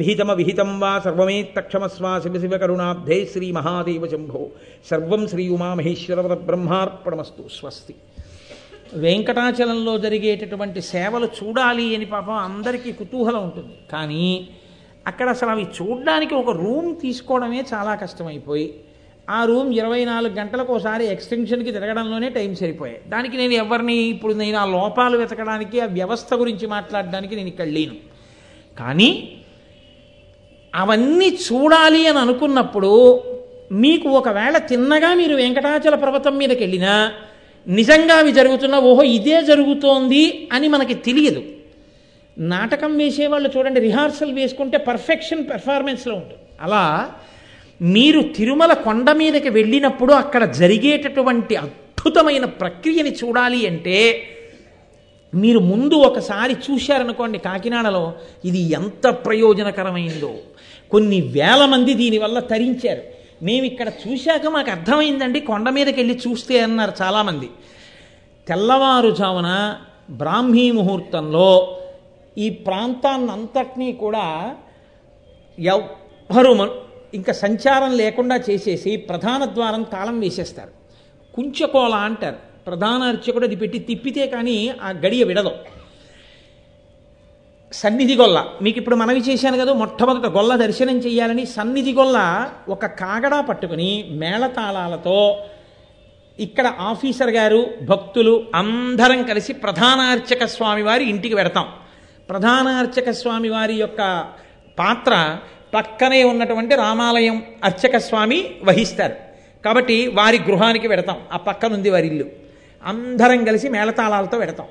విహితమ విహితం వా సర్వమేత్తక్షమస్వా శివ శివ కరుణాబ్ధే శ్రీ మహాదేవ శంభో. సర్వం శ్రీ ఉమామహేశ్వర బ్రహ్మార్పణమస్తు. స్వస్తి. వెంకటాచలంలో జరిగేటటువంటి సేవలు చూడాలి అని పాపం అందరికీ కుతూహలం ఉంటుంది. కానీ అక్కడ అసలు అవి చూడడానికి ఒక రూమ్ తీసుకోవడమే చాలా కష్టమైపోయి, ఆ రూమ్ 24 గంటలకు ఒకసారి ఎక్స్టెన్షన్కి తిరగడంలోనే టైం సరిపోయాయి. దానికి నేను ఎవరిని ఇప్పుడు నేను ఆ లోపాలు వెతకడానికి, ఆ వ్యవస్థ గురించి మాట్లాడడానికి నేను ఇక్కడ లేను. కానీ అవన్నీ చూడాలి అని అనుకున్నప్పుడు మీకు ఒకవేళ తిన్నగా మీరు వెంకటాచల పర్వతం మీదకి వెళ్ళినా నిజంగా అవి జరుగుతున్నా ఓహో ఇదే జరుగుతోంది అని మనకి తెలియదు. నాటకం వేసేవాళ్ళు చూడండి, రిహార్సల్ వేసుకుంటే పర్ఫెక్షన్ పెర్ఫార్మెన్స్లో ఉంటుంది. అలా మీరు తిరుమల కొండ మీదకి వెళ్ళినప్పుడు అక్కడ జరిగేటటువంటి అద్భుతమైన ప్రక్రియని చూడాలి అంటే, మీరు ముందు ఒకసారి చూశారనుకోండి కాకినాడలో ఇది ఎంత ప్రయోజనకరమైందో, కొన్ని వేల మంది దీనివల్ల తరించారు. మేము ఇక్కడ చూశాక మాకు అర్థమైందండి, కొండ మీదకి వెళ్ళి చూస్తే అన్నారు చాలామంది. తెల్లవారుజామున బ్రాహ్మీ ముహూర్తంలో ఈ ప్రాంతాన్నంతటినీ కూడా ఎవ్వరు ఇంకా సంచారం లేకుండా చేసేసి ప్రధాన ద్వారం తాళం వేసేస్తారు. కుంచకోల అంటారు. ప్రధాన అర్చకుడు అది పెట్టి తిప్పితే కానీ ఆ గడియ విడదు. సన్నిధి గొల్ల, మీకు ఇప్పుడు మనవి చేశాను కదా, మొట్టమొదట గొల్ల దర్శనం చేయాలని సన్నిధి గొల్ల ఒక కాగడా పట్టుకుని మేళతాళాలతో ఇక్కడ ఆఫీసర్ గారు, భక్తులు అందరం కలిసి ప్రధానార్చక స్వామివారి ఇంటికి వెడతాం. ప్రధానార్చక స్వామివారి యొక్క పాత్ర పక్కనే ఉన్నటువంటి రామాలయం అర్చక స్వామి వహిస్తారు. కాబట్టి వారి గృహానికి వెడతాం. ఆ పక్కనుంది వారి ఇల్లు. అందరం కలిసి మేళతాళాలతో వెడతాం.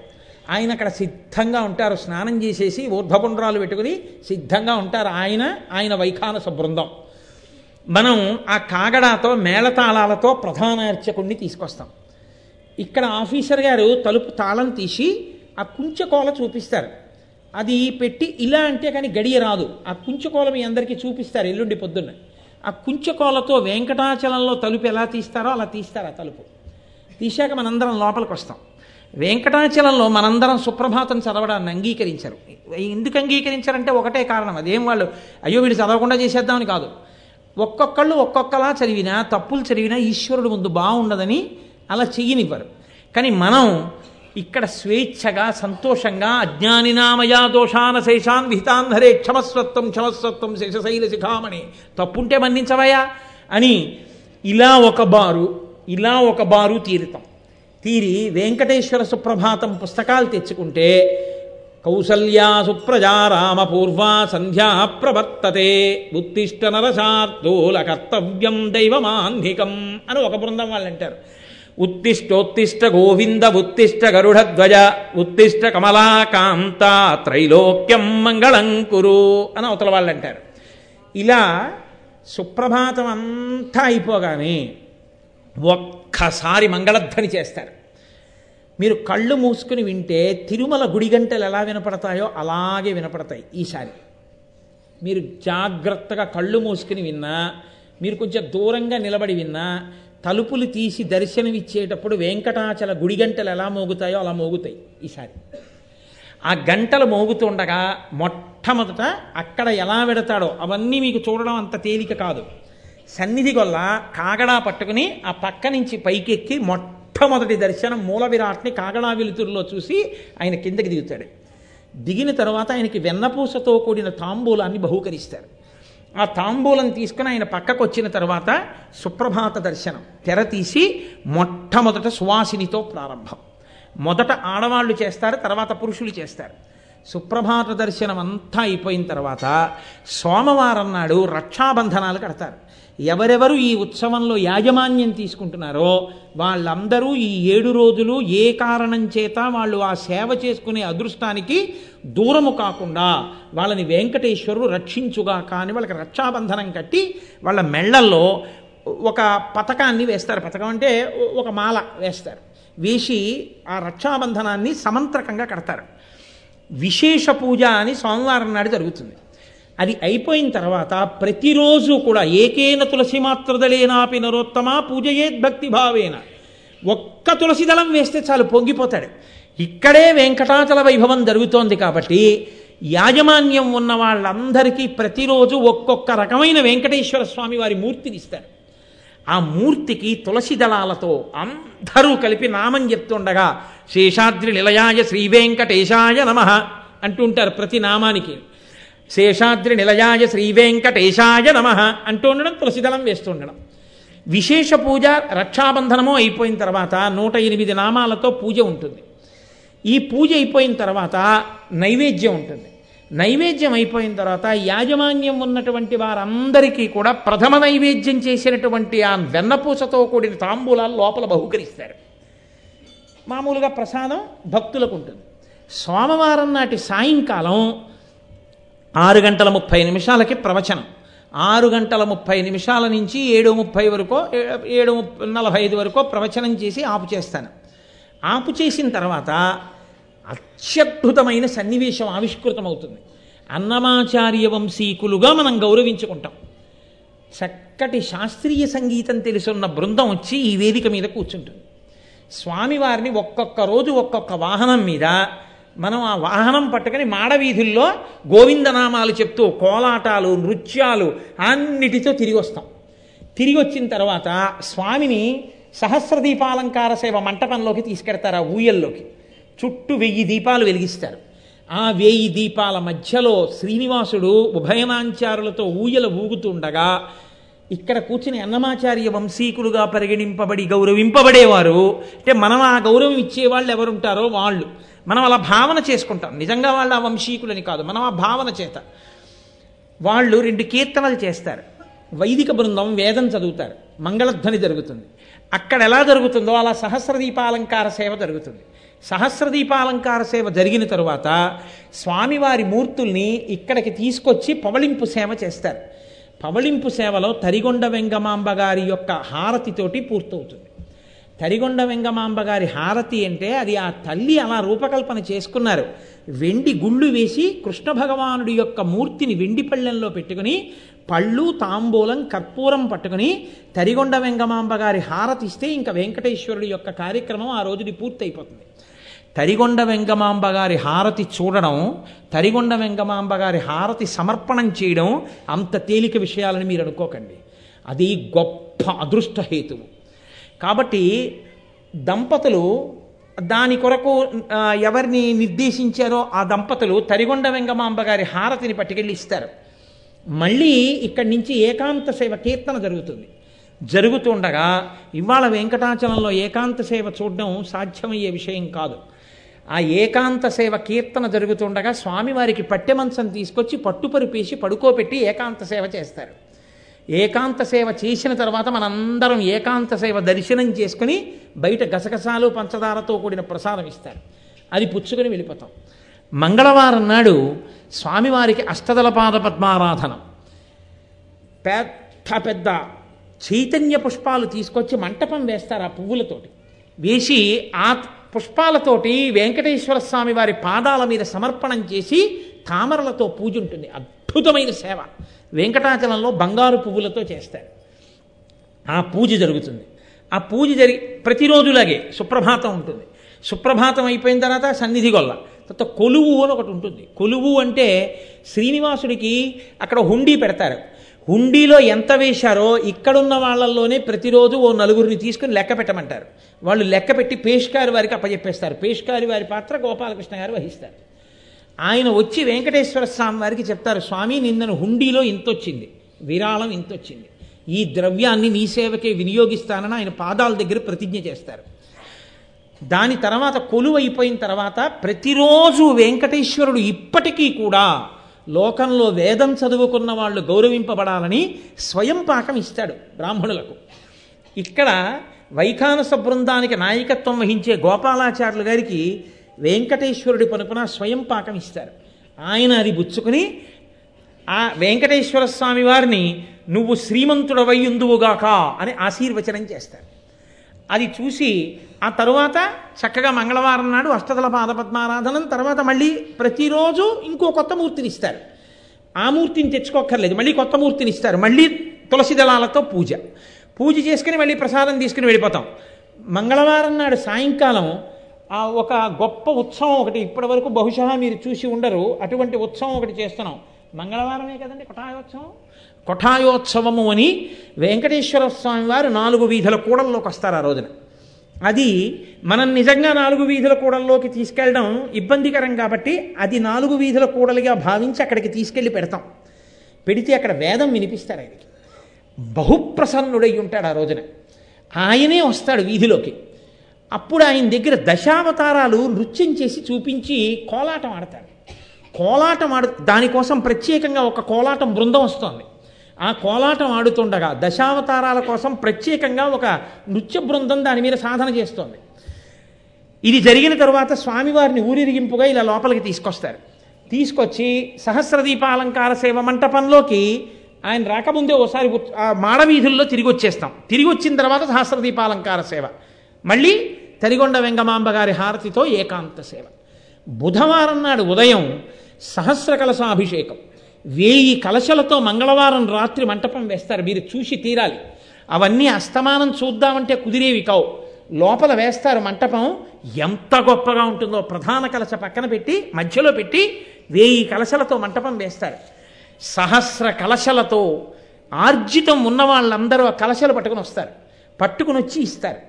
ఆయన అక్కడ సిద్ధంగా ఉంటారు. స్నానం చేసేసి ఊర్ధ్వపుండ్రాలు పెట్టుకుని సిద్ధంగా ఉంటారు. ఆయన వైఖానస బృందం. మనం ఆ కాగడాతో మేళతాళాలతో ప్రధాన అర్చకుడిని తీసుకొస్తాం. ఇక్కడ ఆఫీసర్ గారు తలుపు తాళం తీసి ఆ కుంచకోల చూపిస్తారు. అది పెట్టి ఇలా అంటే కానీ గడియ రాదు. ఆ కుంచకోల మీ అందరికీ చూపిస్తారు ఎల్లుండి పొద్దున్న. ఆ కుంచకోలతో వెంకటాచలంలో తలుపు ఎలా తీస్తారో అలా తీస్తారు. ఆ తలుపు తీశాక మనందరం లోపలికి వస్తాం. వెంకటాచలంలో మనందరం సుప్రభాతం చదవడాన్ని అంగీకరించారు. ఎందుకు అంగీకరించారంటే ఒకటే కారణం, అదేం వాళ్ళు అయ్యో వీళ్ళు చదవకుండా చేసేద్దామని కాదు. ఒక్కొక్కళ్ళు ఒక్కొక్కలా చదివినా, తప్పులు చదివినా ఈశ్వరుడు ముందు బాగుండదని అలా చెయ్యనివ్వరు. కానీ మనం ఇక్కడ స్వేచ్ఛగా, సంతోషంగా అజ్ఞానినామయా దోషాన శేషాన్ విహితాన్ హరే క్షమస్వత్వం క్షమస్వత్వం శేషశైల శిఖామణి, తప్పుంటే మన్నించవయా అని ఇలా ఒక బారు తీరుతాం. తీరి వెంకటేశ్వర సుప్రభాతం పుస్తకాలు తెచ్చుకుంటే కౌసల్యా సుప్రజా రామ పూర్వా సంధ్యా ప్రవర్తతే ఉత్తిష్ట నరశార్దూల కర్తవ్యం దైవమాన్ధికం అని ఒక బృందం వాళ్ళు అంటారు. ఉత్తిష్టోత్తిష్ట గోవింద ఉత్తిష్ట గరుడధ్వజ ఉత్తిష్ట కమలాకాంత త్రైలోక్యం మంగళం కురు అని అవతల వాళ్ళు అంటారు. ఇలా సుప్రభాతం అంతా అయిపోగానే ఒక్కసారి మంగళధ్వని చేస్తారు. మీరు కళ్ళు మూసుకుని వింటే తిరుమల గుడి గంటలు ఎలా వినపడతాయో అలాగే వినపడతాయి. ఈసారి మీరు జాగ్రత్తగా కళ్ళు మూసుకుని విన్నా, మీరు కొంచెం దూరంగా నిలబడి విన్నా, తలుపులు తీసి దర్శనమిచ్చేటప్పుడు వెంకటాచల గుడి గంటలు ఎలా మోగుతాయో అలా మోగుతాయి ఈసారి. ఆ గంటలు మోగుతుండగా మొట్టమొదట అక్కడ ఎలా పెడతాడో అవన్నీ మీకు చూడడం అంత తేలిక కాదు. సన్నిధి గొల్ల కాగడా పట్టుకుని ఆ పక్క నుంచి పైకెక్కి మొట్టమొదటి దర్శనం మూల విరాట్ని కాగడా వెలుతురులో చూసి ఆయన కిందకి దిగుతాడు. దిగిన తర్వాత ఆయనకి వెన్నపూసతో కూడిన తాంబూలాన్ని బహూకరిస్తారు. ఆ తాంబూలం తీసుకుని ఆయన పక్కకు వచ్చిన తర్వాత సుప్రభాత దర్శనం తెర తీసి మొట్టమొదట సువాసినితో ప్రారంభం. మొదట ఆడవాళ్ళు చేస్తారు, తర్వాత పురుషులు చేస్తారు. సుప్రభాత దర్శనం అంతా అయిపోయిన తర్వాత సోమవారం నాడు రక్షాబంధనాలు కడతారు. ఎవరెవరు ఈ ఉత్సవంలో యాజమాన్యం తీసుకుంటున్నారో వాళ్ళందరూ ఈ 7 రోజులు ఏ కారణం చేత వాళ్ళు ఆ సేవ చేసుకునే అదృష్టానికి దూరము కాకుండా వాళ్ళని వెంకటేశ్వరుడు రక్షించుగా కానీ వాళ్ళకి రక్షాబంధనం కట్టి వాళ్ళ మెళ్ళల్లో ఒక పతకాన్ని వేస్తారు. పతకం అంటే ఒక మాల వేస్తారు. వేసి ఆ రక్షాబంధనాన్ని సమంత్రకంగా కడతారు. విశేష పూజ అని సోమవారం నాడు జరుగుతుంది. అది అయిపోయిన తర్వాత ప్రతిరోజు కూడా ఏకేన తులసి మాత్రదళేనాపి నరోత్తమ పూజయేద్భక్తి భావేన, ఒక్క తులసి దళం వేస్తే చాలు పొంగిపోతాడు. ఇక్కడే వెంకటాచల వైభవం జరుగుతోంది కాబట్టి యాజమాన్యం ఉన్న వాళ్ళందరికీ ప్రతిరోజు ఒక్కొక్క రకమైన వెంకటేశ్వర స్వామి వారి మూర్తిని ఇస్తారు. ఆ మూర్తికి తులసి దళాలతో అందరూ కలిపి నామం చెప్తుండగా శేషాద్రి నిలయాయ శ్రీ వెంకటేశాయ నమః అంటుంటారు. ప్రతి నామానికి శేషాద్రి నిలయాయ శ్రీ వెంకటేశాయ నమః అంటూ ఉండడం, తులసిదళం వేస్తుండడం. విశేష పూజ రక్షాబంధనము అయిపోయిన తర్వాత 108 నామాలతో పూజ ఉంటుంది. ఈ పూజ అయిపోయిన తర్వాత నైవేద్యం ఉంటుంది. నైవేద్యం అయిపోయిన తర్వాత యాజమాన్యం ఉన్నటువంటి వారందరికీ కూడా ప్రథమ నైవేద్యం చేసినటువంటి ఆ వెన్నపూసతో కూడిన తాంబూలాలు లోపల బహూకరిస్తారు. మామూలుగా ప్రసాదం భక్తులకు ఉంటుంది. సోమవారం నాటి సాయంకాలం 6:30 ప్రవచనం. 6:30 నుంచి 7:30 వరకు, 7:45 వరకు ప్రవచనం చేసి ఆపు చేస్తాను. ఆపు చేసిన తర్వాత అత్యద్భుతమైన సన్నివేశం ఆవిష్కృతమవుతుంది. అన్నమాచార్య వంశీకులుగా మనం గౌరవించుకుంటాం. చక్కటి శాస్త్రీయ సంగీతం తెలుసున్న బృందం వచ్చి ఈ వేదిక మీద కూర్చుంటుంది. స్వామివారిని ఒక్కొక్క రోజు ఒక్కొక్క వాహనం మీద మనం ఆ వాహనం పట్టుకుని మాడవీధుల్లో గోవిందనామాలు చెప్తూ కోలాటాలు నృత్యాలు అన్నిటితో తిరిగి వస్తాం. తిరిగి వచ్చిన తర్వాత స్వామిని సహస్రదీపాలంకార సేవ మంటపంలోకి తీసుకెడతారు. ఆ ఊయల్లోకి చుట్టూ 1000 దీపాలు వెలిగిస్తారు. ఆ 1000 దీపాల మధ్యలో శ్రీనివాసుడు ఉభయనాంచారులతో ఊయల ఊగుతుండగా ఇక్కడ కూర్చుని అన్నమాచార్య వంశీకులుగా పరిగణింపబడి గౌరవింపబడేవారు అంటే మనం ఆ గౌరవం ఇచ్చేవాళ్ళు ఎవరుంటారో వాళ్ళు. మనం అలా భావన చేసుకుంటాం. నిజంగా వాళ్ళు ఆ వంశీకులని కాదు, మనం ఆ భావన చేత. వాళ్ళు 2 కీర్తనలు చేస్తారు. వైదిక బృందం వేదం చదువుతారు. మంగళధ్వని జరుగుతుంది. అక్కడ ఎలా జరుగుతుందో అలా సహస్రదీపాలంకార సేవ జరుగుతుంది. సహస్రదీపాలంకార సేవ జరిగిన తరువాత స్వామివారి మూర్తుల్ని ఇక్కడికి తీసుకొచ్చి పవళింపు సేవ చేస్తారు. పవళింపు సేవలో తరిగొండ వెంగమాంబ గారి యొక్క హారతితోటి పూర్తవుతుంది. తరిగొండ వెంగమాంబ గారి హారతి అంటే అది ఆ తల్లి అలా రూపకల్పన చేసుకున్నారు. వెండి గుళ్ళు వేసి కృష్ణ భగవానుడి యొక్క మూర్తిని వెండి పళ్ళెంలో పెట్టుకుని పళ్ళు తాంబూలం కర్పూరం పట్టుకుని తరిగొండ వెంగమాంబ గారి హారతి ఇస్తే ఇంకా వెంకటేశ్వరుడి యొక్క కార్యక్రమం ఆ రోజుది పూర్తయిపోతుంది. తరిగొండ వెంగమాంబ గారి హారతి చూడడం, తరిగొండ వెంగమాంబ గారి హారతి సమర్పణం చేయడం అంత తేలిక విషయాలని మీరు అనుకోకండి. అది గొప్ప అదృష్ట హేతువు. కాబట్టి దంపతులు దాని కొరకు ఎవరిని నిర్దేశించారో ఆ దంపతులు తరిగొండ వెంగమాంబ గారి హారతిని పట్టుకెళ్ళి ఇస్తారు. మళ్ళీ ఇక్కడి నుంచి ఏకాంత సేవ కీర్తన జరుగుతుంది. జరుగుతుండగా ఇవాళ వెంకటాచలంలో ఏకాంత సేవ చూడడం సాధ్యమయ్యే విషయం కాదు. ఆ ఏకాంత సేవ కీర్తన జరుగుతుండగా స్వామివారికి పట్టె మంచం తీసుకొచ్చి పట్టుపరుపేసి పడుకోబెట్టి ఏకాంత సేవ చేస్తారు. ఏకాంత సేవ చేసిన తర్వాత మనందరం ఏకాంత సేవ దర్శనం చేసుకుని బయట గసగసాలు పంచదారతో కూడిన ప్రసాదం ఇస్తారు. అది పుచ్చుకొని వెళ్ళిపోతాం. మంగళవారం నాడు స్వామివారికి అష్టదళ పాద పద్మారాధన. పెద్ద పెద్ద చైతన్య పుష్పాలు తీసుకొచ్చి మంటపం వేస్తారు. ఆ పువ్వులతోటి వేసి ఆ పుష్పాలతోటి వెంకటేశ్వర స్వామి వారి పాదాల మీద సమర్పణం చేసి తామరలతో పూజ ఉంటుంది. అద్భుతమైన సేవ వెంకటాచలంలో బంగారు పువ్వులతో చేస్తారు. ఆ పూజ జరుగుతుంది. ఆ పూజ జరిగి ప్రతిరోజులాగే సుప్రభాతం ఉంటుంది. సుప్రభాతం అయిపోయిన తర్వాత సన్నిధి గొల్ల తర్వాత కొలువు అని ఒకటి ఉంటుంది. కొలువు అంటే శ్రీనివాసుడికి అక్కడ హుండీ పెడతారు. హుండీలో ఎంత వేశారో ఇక్కడున్న వాళ్ళల్లోనే ప్రతిరోజు ఓ నలుగురిని తీసుకుని లెక్క పెట్టమంటారు. వాళ్ళు లెక్క పెట్టి పేష్కారి వారికి అప్పచెప్పేస్తారు. పేష్కారి వారి పాత్ర గోపాలకృష్ణ గారు వహిస్తారు. ఆయన వచ్చి వెంకటేశ్వర స్వామి వారికి చెప్తారు, స్వామి నిన్నను హుండీలో ఇంతొచ్చింది, విరాళం ఇంతొచ్చింది, ఈ ద్రవ్యాన్ని నీ సేవకే వినియోగిస్తానని ఆయన పాదాల దగ్గర ప్రతిజ్ఞ చేస్తారు. దాని తర్వాత కొలువు అయిపోయిన తర్వాత ప్రతిరోజు వెంకటేశ్వరుడు ఇప్పటికీ కూడా లోకంలో వేదం చదువుకున్న వాళ్ళు గౌరవింపబడాలని స్వయం పాకం ఇస్తాడు బ్రాహ్మణులకు. ఇక్కడ వైఖానస బృందానికి నాయకత్వం వహించే గోపాలాచార్యులు గారికి వెంకటేశ్వరుడి పనుపున స్వయం పాకం ఇస్తారు. ఆయన అది బుచ్చుకుని ఆ వెంకటేశ్వర స్వామి వారిని నువ్వు శ్రీమంతుడవై ఉందువుగాక అని ఆశీర్వచనం చేస్తారు. అది చూసి ఆ తరువాత చక్కగా మంగళవారం నాడు అష్టదళ పాదపద్మారాధనం, తర్వాత మళ్ళీ ప్రతిరోజు ఇంకో కొత్త మూర్తిని ఇస్తారు. ఆ మూర్తిని తెచ్చుకోక్కర్లేదు, మళ్ళీ కొత్త మూర్తిని ఇస్తారు. మళ్ళీ తులసి దళాలతో పూజ చేసుకుని మళ్ళీ ప్రసాదం తీసుకుని వెళ్ళిపోతాం. మంగళవారం నాడు సాయంకాలం ఒక గొప్ప ఉత్సవం ఒకటి, ఇప్పటి వరకు బహుశా మీరు చూసి ఉండరు, అటువంటి ఉత్సవం ఒకటి చేస్తున్నాం. మంగళవారమే కదండి కొఠాయోత్సవము అని వెంకటేశ్వర స్వామి వారు 4 వీధుల కూడల్లోకి వస్తారు ఆ రోజున. అది మనం నిజంగా 4 వీధుల కూడల్లోకి తీసుకెళ్ళడం ఇబ్బందికరం కాబట్టి అది 4 వీధుల కూడలుగా భావించి అక్కడికి తీసుకెళ్ళి పెడతాం. పెడితే అక్కడ వేదం వినిపిస్తారు. ఆయనకి బహుప్రసన్నుడై ఉంటాడు ఆ రోజున. ఆయనే వస్తాడు వీధిలోకి. అప్పుడు ఆయన దగ్గర దశావతారాలు నృత్యం చేసి చూపించి కోలాటం ఆడతాడు. దానికోసం ప్రత్యేకంగా ఒక కోలాటం బృందం వస్తుంది. ఆ కోలాటం ఆడుతుండగా దశావతారాల కోసం ప్రత్యేకంగా ఒక నృత్య బృందం దాని మీద సాధన చేస్తుంది. ఇది జరిగిన తరువాత స్వామివారిని ఊరిరిగింపుగా ఇలా లోపలికి తీసుకొస్తారు. తీసుకొచ్చి సహస్రదీపాలంకార సేవ మంటపంలోకి ఆయన రాకముందే ఓసారి ఆ మాడవీధుల్లో తిరిగి వచ్చేస్తాం. తిరిగి వచ్చిన తర్వాత సహస్రదీపాలంకార సేవ, మళ్ళీ తరిగొండ వెంగమాంబ గారి హారతితో ఏకాంత సేవ. బుధవారం నాడు ఉదయం సహస్ర కలశాభిషేకం, 1000 కలశాలతో మంగళవారం రాత్రి మంటపం వేస్తారు. మీరు చూసి తీరాలి. అవన్నీ అస్తమానం చూద్దామంటే కుదిరేవి కావు. లోపల వేస్తారు మంటపం. ఎంత గొప్పగా ఉంటుందో! ప్రధాన కలశ పక్కన పెట్టి మధ్యలో పెట్టి 1000 కలశాలతో మంటపం వేస్తారు. 1000 కలశాలతో ఆర్జితం ఉన్న వాళ్ళందరూ ఆ కలశాలు పట్టుకుని వస్తారు. పట్టుకుని వచ్చి ఇస్తారు.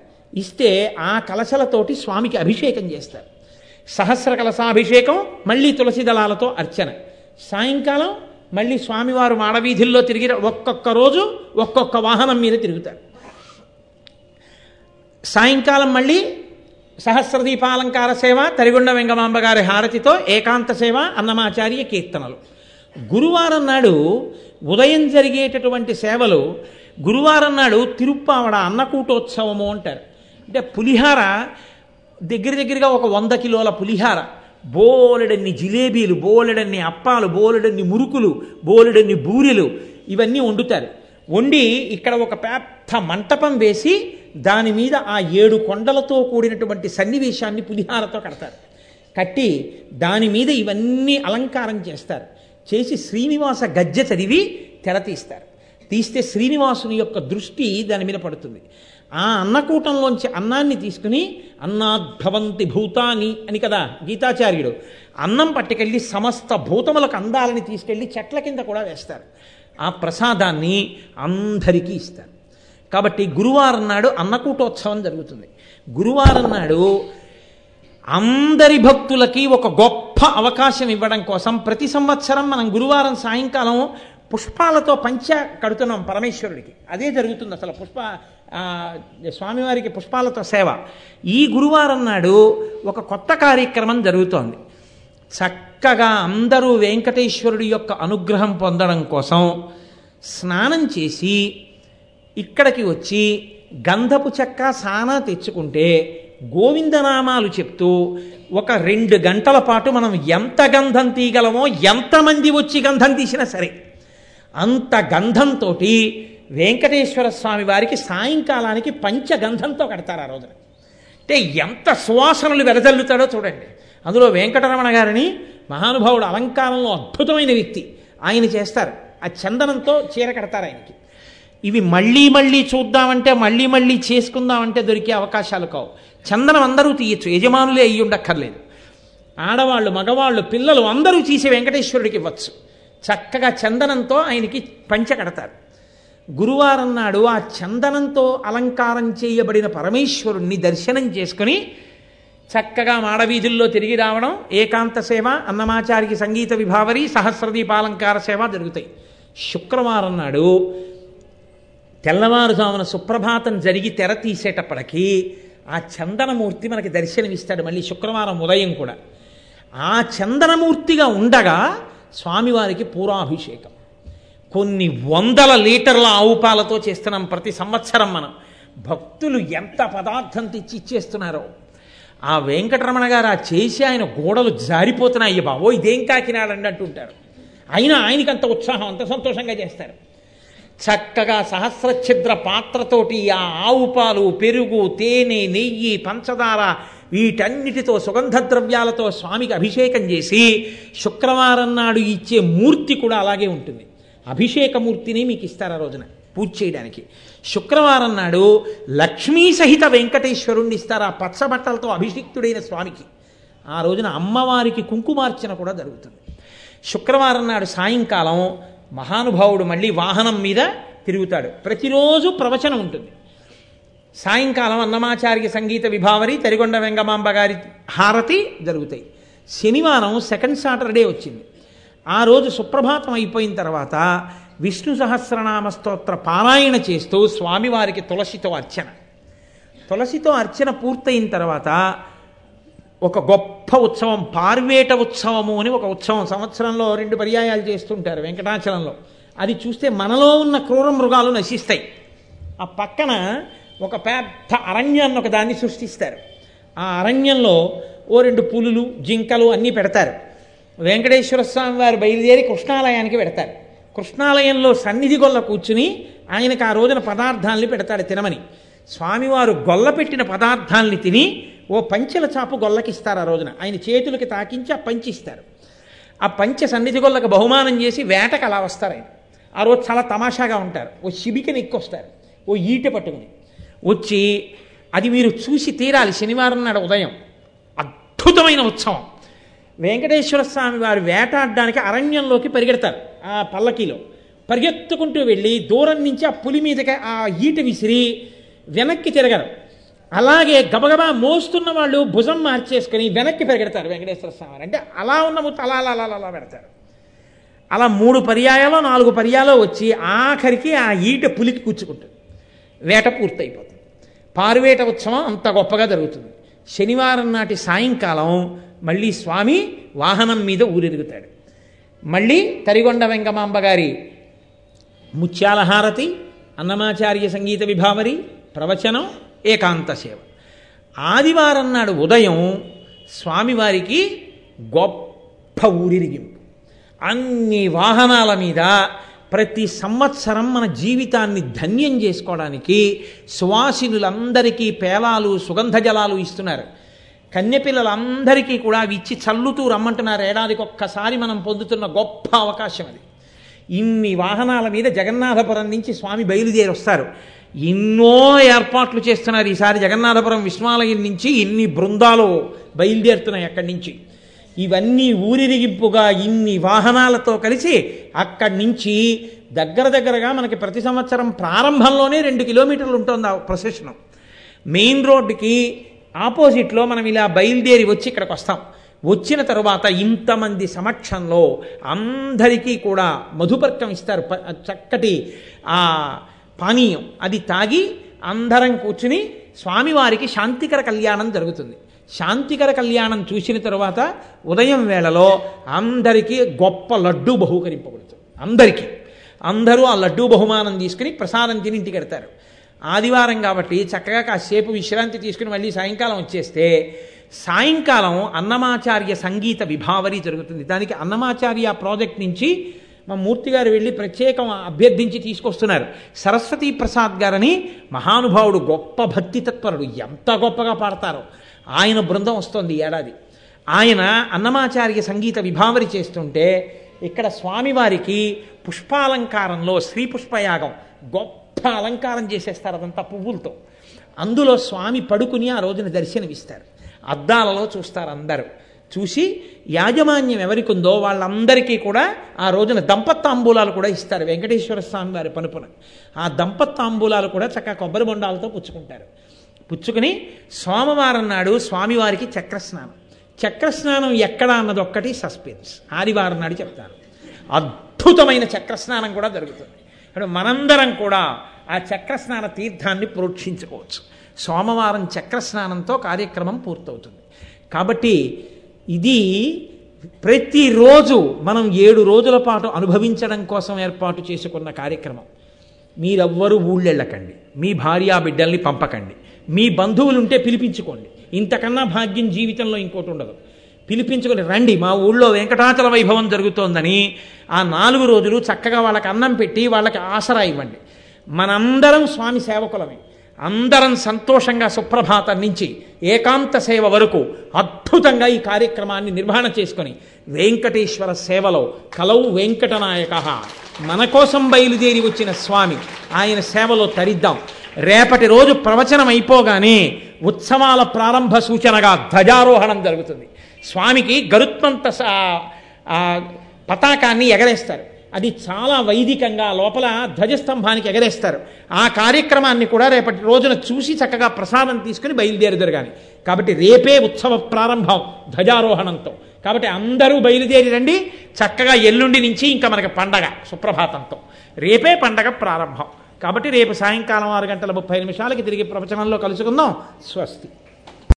ఇస్తే ఆ కలశాలతోటి స్వామికి అభిషేకం చేస్తారు. సహస్ర కలశాభిషేకం, మళ్ళీ తులసి దళాలతో అర్చన. సాయంకాలం మళ్ళీ స్వామివారు మాడవీధుల్లో తిరిగి ఒక్కొక్క రోజు ఒక్కొక్క వాహనం మీద తిరుగుతారు. సాయంకాలం మళ్ళీ సహస్రదీపాలంకార సేవ, తరిగొండ వెంగమాంబ గారి హారతితో ఏకాంత సేవ, అన్నమాచార్య కీర్తనలు. గురువారం నాడు ఉదయం జరిగేటటువంటి సేవలు, గురువారం నాడు తిరుప్పావడ అన్నకూటోత్సవము అంటారు. అంటే పులిహార, దగ్గరగా 100 కిలోల పులిహార, బోలెడన్ని జిలేబీలు, బోలెడన్ని అప్పాలు, బోలెడన్ని మురుకులు, బోలెడన్ని బూరెలు, ఇవన్నీ వండుతారు. వండి ఇక్కడ ఒక పెద్ద మంటపం వేసి దాని మీద ఆ 7 కొండలతో కూడినటువంటి సన్నివేశాన్ని పులిహారతో కడతారు. కట్టి దాని మీద ఇవన్నీ అలంకారం చేస్తారు. చేసి శ్రీనివాస గజ్జ చదివి తెర తీస్తారు. తీస్తే శ్రీనివాసుని యొక్క దృష్టి దాని మీద పడుతుంది. ఆ అన్నకూటంలోంచి అన్నాన్ని తీసుకుని అన్నాద్భవంతి భూతాని అని కదా గీతాచార్యుడు, అన్నం పట్టుకెళ్ళి సమస్త భూతములకు అందాలని తీసుకెళ్ళి చెట్ల కింద కూడా వేస్తారు. ఆ ప్రసాదాన్ని అందరికీ ఇస్తారు. కాబట్టి గురువారం నాడు అన్నకూటోత్సవం జరుగుతుంది. గురువారం నాడు అందరి భక్తులకి ఒక గొప్ప అవకాశం ఇవ్వడం కోసం ప్రతి సంవత్సరం మనం గురువారం సాయంకాలం పుష్పాలతో పంచ కడుతున్నాం పరమేశ్వరుడికి. అదే జరుగుతుంది అసలు స్వామివారికి పుష్పాలతో సేవ. ఈ గురువారం నాడు ఒక కొత్త కార్యక్రమం జరుగుతోంది. చక్కగా అందరూ వెంకటేశ్వరుడి యొక్క అనుగ్రహం పొందడం కోసం స్నానం చేసి ఇక్కడికి వచ్చి గంధపు చెక్క సానా తెచ్చుకుంటే గోవిందనామాలు చెప్తూ ఒక 2 గంటల పాటు మనం ఎంత గంధం తీయగలమో, ఎంతమంది వచ్చి గంధం తీసినా సరే అంత గంధంతో వెంకటేశ్వర స్వామి వారికి సాయంకాలానికి పంచగంధంతో కడతారు ఆ రోజున. అంటే ఎంత సువాసనలు వెదజల్లుతాడో చూడండి. అందులో వెంకటరమణ గారిని, మహానుభావుడు, అలంకారంలో అద్భుతమైన వ్యక్తి, ఆయన చేస్తారు. ఆ చందనంతో చీర కడతారు ఆయనకి. ఇవి మళ్ళీ చూద్దామంటే, మళ్ళీ చేసుకుందామంటే దొరికే అవకాశాలు కావు. చందనం అందరూ తీయచ్చు, యజమానులే అయ్యి ఉండక్కర్లేదు. ఆడవాళ్ళు, మగవాళ్ళు, పిల్లలు అందరూ తీసి వెంకటేశ్వరుడికి ఇవ్వచ్చు. చక్కగా చందనంతో ఆయనకి పంచె కడతారు. గురువారం నాడు ఆ చందనంతో అలంకారం చేయబడిన పరమేశ్వరుణ్ణి దర్శనం చేసుకుని చక్కగా మాడవీధుల్లో తిరిగి రావడం, ఏకాంత సేవ, అన్నమాచారికి సంగీత విభావరి, సహస్రదీపాలంకార సేవ జరుగుతాయి. శుక్రవారం నాడు తెల్లవారుజామున సుప్రభాతం జరిగి తెర తీసేటప్పటికీ ఆ చందనమూర్తి మనకి దర్శనమిస్తాడు. మళ్ళీ శుక్రవారం ఉదయం కూడా ఆ చందనమూర్తిగా ఉండగా స్వామివారికి పూరాభిషేకం. కొన్ని వందల లీటర్ల ఆవు పాలతో చేస్తున్నాం ప్రతి సంవత్సరం మనం. భక్తులు ఎంత పదార్థం తెచ్చి ఇచ్చేస్తున్నారో. ఆ వెంకటరమణ గారు ఆ చేసి ఆయన గోడలు జారిపోతున్నాయి, బాబో ఇదేం కాకినాడండి అంటుంటారు. అయినా ఆయనకి అంత ఉత్సాహం, అంత సంతోషంగా చేస్తారు. చక్కగా సహస్రఛిద్ర పాత్రతోటి ఆ ఆవు పాలు, పెరుగు, తేనె, నెయ్యి, పంచదార వీటన్నిటితో సుగంధ ద్రవ్యాలతో స్వామికి అభిషేకం చేసి శుక్రవారం నాడు ఇచ్చే మూర్తి కూడా అలాగే ఉంటుంది. అభిషేకమూర్తిని మీకు ఇస్తారు ఆ రోజున పూజ చేయడానికి. శుక్రవారం నాడు లక్ష్మీ సహిత వెంకటేశ్వరుణ్ణి ఇస్తారు, ఆ పచ్చబట్టలతో అభిషిక్తుడైన స్వామికి. ఆ రోజున అమ్మవారికి కుంకుమార్చన కూడా జరుగుతుంది. శుక్రవారం నాడు సాయంకాలం మహానుభావుడు మళ్ళీ వాహనం మీద తిరుగుతాడు. ప్రతిరోజు ప్రవచనం ఉంటుంది. సాయంకాలం అన్నమాచార్య సంగీత విభావరి, తరిగొండ వెంగమాంబ గారి హారతి జరుగుతాయి. శనివారం సెకండ్ సాటర్డే వచ్చింది. ఆ రోజు సుప్రభాతం అయిపోయిన తర్వాత విష్ణు సహస్రనామ స్తోత్ర పారాయణ చేస్తూ స్వామివారికి తులసితో అర్చన. తులసితో అర్చన పూర్తయిన తర్వాత ఒక గొప్ప ఉత్సవం పార్వేట ఉత్సవము అని ఒక ఉత్సవం సంవత్సరంలో 2 పర్యాయాలు చేస్తుంటారు వెంకటాచలంలో. అది చూస్తే మనలో ఉన్న క్రూర మృగాలు నశిస్తాయి. ఆ పక్కన ఒక పెద్ద అరణ్యాన్ని ఒక దాన్ని సృష్టిస్తారు. ఆ అరణ్యంలో 2 పులులు, జింకలు అన్నీ పెడతారు. వెంకటేశ్వర స్వామి వారు బయలుదేరి కృష్ణాలయానికి పెడతారు. కృష్ణాలయంలో సన్నిధి గొల్ల కూర్చుని ఆయనకు ఆ రోజున పదార్థాలని పెడతాడు తినమని. స్వామివారు గొల్ల పెట్టిన పదార్థాలని తిని ఓ పంచెల చాపు గొల్లకిస్తారు ఆ రోజున. ఆయన చేతులకి తాకించి ఆ పంచి ఇస్తారు. ఆ పంచె సన్నిధి గొల్లకి బహుమానం చేసి వేటకు అలా వస్తారు ఆయన. ఆ రోజు చాలా తమాషాగా ఉంటారు. ఓ శిబికని ఎక్కొస్తారు, ఓ ఈట పట్టుకుని వచ్చి. అది మీరు చూసి తీరాలి శనివారం నాడు ఉదయం. అద్భుతమైన ఉత్సవం. వెంకటేశ్వర స్వామి వారు వేటాడడానికి అరణ్యంలోకి పరిగెడతారు. ఆ పల్లకీలో పరిగెత్తుకుంటూ వెళ్ళి దూరం నుంచి ఆ పులి మీదకి ఆ ఈట విసిరి వెనక్కి తిరగరు. అలాగే గబగబా మోస్తున్న వాళ్ళు భుజం మార్చేసుకుని వెనక్కి పరిగెడతారు వెంకటేశ్వర స్వామి వారు. అంటే అలా ఉన్న అలా అలా అలా అలా పెడతారు. అలా 3 పర్యాయాలో 4 పర్యాయాలో వచ్చి ఆఖరికి ఆ ఈట పులికి కూర్చుకుంటుంది. వేట పూర్తయిపోతుంది. పారువేట ఉత్సవం అంత గొప్పగా జరుగుతుంది. శనివారం నాటి సాయంకాలం మళ్ళీ స్వామి వాహనం మీద ఊరెరుగుతాడు. మళ్ళీ తరిగొండ వెంగమాంబ గారి ముత్యాల హారతి, అన్నమాచార్య సంగీత విభావరి, ప్రవచనం, ఏకాంత సేవ. ఆదివారం నాడు ఉదయం స్వామివారికి గొప్ప ఊరిరిగింపు. అన్ని వాహనాల మీద. ప్రతి సంవత్సరం మన జీవితాన్ని ధన్యం చేసుకోవడానికి సువాసినులందరికీ పేలాలు, సుగంధ జలాలు ఇస్తున్నారు. కన్యపిల్లలందరికీ కూడా అవి ఇచ్చి చల్లుతూ రమ్మంటున్నారు. ఏడాదికి ఒక్కసారి మనం పొందుతున్న గొప్ప అవకాశం అది. ఇన్ని వాహనాల మీద జగన్నాథపురం నుంచి స్వామి బయలుదేరి వస్తారు. ఎన్నో ఏర్పాట్లు చేస్తున్నారు. ఈసారి జగన్నాథపురం విశ్వాలయం నుంచి ఇన్ని బృందాలు బయలుదేరుతున్నాయి అక్కడి నుంచి. ఇవన్నీ ఊరిరిగింపుగా ఇన్ని వాహనాలతో కలిసి అక్కడి నుంచి దగ్గరగా మనకి ప్రతి సంవత్సరం ప్రారంభంలోనే 2 కిలోమీటర్లు ఉంటుంది ఆ ప్రొసెషన్. మెయిన్ రోడ్డుకి ఆపోజిట్లో మనం ఇలా బయలుదేరి వచ్చి ఇక్కడికి వస్తాం. వచ్చిన తరువాత ఇంతమంది సమక్షంలో అందరికీ కూడా మధుపర్కం ఇస్తారు, చక్కటి ఆ పానీయం. అది తాగి అందరం కూర్చుని స్వామివారికి శాంతికర కళ్యాణం జరుగుతుంది. శాంతికర కళ్యాణం చూసిన తరువాత ఉదయం వేళలో అందరికీ గొప్ప లడ్డూ బహూకరింపబడుతుంది. అందరూ ఆ లడ్డూ బహుమానం తీసుకుని ప్రసాదం తిని ఇంటికి వెళ్తారు. ఆదివారం కాబట్టి చక్కగా కాసేపు విశ్రాంతి తీసుకుని మళ్ళీ సాయంకాలం వచ్చేస్తే సాయంకాలం అన్నమాచార్య సంగీత విభావరి జరుగుతుంది. దానికి అన్నమాచార్య ప్రాజెక్ట్ నుంచి మా మూర్తి గారు వెళ్ళి ప్రత్యేకం అభ్యర్థించి తీసుకొస్తున్నారు. సరస్వతీ ప్రసాద్ గారని మహానుభావుడు, గొప్ప భక్తి తత్పరుడు, ఎంత గొప్పగా పాడతారో. ఆయన బృందం వస్తుంది ఏడాది. ఆయన అన్నమాచార్య సంగీత విభావరి చేస్తుంటే ఇక్కడ స్వామివారికి పుష్పాలంకారంలో శ్రీ పుష్పయాగం గొప్ప అలంకారం చేసేస్తారు. అదంతా పువ్వులతో. అందులో స్వామి పడుకుని ఆ రోజున దర్శనమిస్తారు. అద్దాలలో చూస్తారు అందరూ. చూసి యాజమాన్యం ఎవరికి ఉందో వాళ్ళందరికీ కూడా ఆ రోజున దంపత్తాంబూలాలు కూడా ఇస్తారు. వెంకటేశ్వర స్వామి వారి పనుపున ఆ దంపత్తాంబూలాలు కూడా చక్కగా కొబ్బరి బొండాలతో పుచ్చుకుంటారు. పుచ్చుకుని సోమవారం నాడు స్వామివారికి చక్రస్నానం. చక్రస్నానం ఎక్కడ అన్నది ఒక్కటి సస్పెన్స్, ఆదివారం నాడు చెప్తాను. అద్భుతమైన చక్రస్నానం కూడా జరుగుతుంది. ఇప్పుడు మనందరం కూడా ఆ చక్రస్నాన తీర్థాన్ని ప్రోక్షించుకోవచ్చు. సోమవారం చక్రస్నానంతో కార్యక్రమం పూర్తవుతుంది. కాబట్టి ఇది ప్రతిరోజు మనం 7 రోజుల పాటు అనుభవించడం కోసం ఏర్పాటు చేసుకున్న కార్యక్రమం. మీరెవ్వరూ ఊళ్ళెళ్ళకండి, మీ భార్యా బిడ్డల్ని పంపకండి, మీ బంధువులుంటే పిలిపించుకోండి. ఇంతకన్నా భాగ్యం జీవితంలో ఇంకోటి ఉండదు. పిలిపించుకొని రండి, మా ఊళ్ళో వెంకటాచల వైభవం జరుగుతోందని ఆ 4 రోజులు చక్కగా వాళ్ళకి అన్నం పెట్టి వాళ్ళకి ఆసరా ఇవ్వండి. మనందరం స్వామి సేవకులమే, అందరం సంతోషంగా సుప్రభాతం నుంచి ఏకాంత సేవ వరకు అద్భుతంగా ఈ కార్యక్రమాన్ని నిర్వహణ చేసుకొని వెంకటేశ్వర సేవలో కలౌ వెంకటనాయకః, మన కోసం బయలుదేరి వచ్చిన స్వామి ఆయన సేవలో తరిద్దాం. రేపటి రోజు ప్రవచనం అయిపోగానే ఉత్సవాల ప్రారంభ సూచనగా ధ్వజారోహణం జరుగుతుంది. స్వామికి గరుత్మంత పతాకాన్ని ఎగరేస్తారు. అది చాలా వైదికంగా లోపల ధ్వజస్తంభానికి ఎగరేస్తారు. ఆ కార్యక్రమాన్ని కూడా రేపటి రోజున చూసి చక్కగా ప్రసాదం తీసుకుని బయలుదేరుతారు. కానీ కాబట్టి రేపే ఉత్సవ ప్రారంభం ధ్వజారోహణంతో. కాబట్టి అందరూ బయలుదేరి రండి. చక్కగా ఎల్లుండి నుంచి ఇంకా మనకి పండగ సుప్రభాతంతో రేపే పండగ ప్రారంభం. కాబట్టి రేపు సాయంకాలం 6:30 తిరిగి ప్రవచనంలో కలుసుకుందాం. స్వస్తి.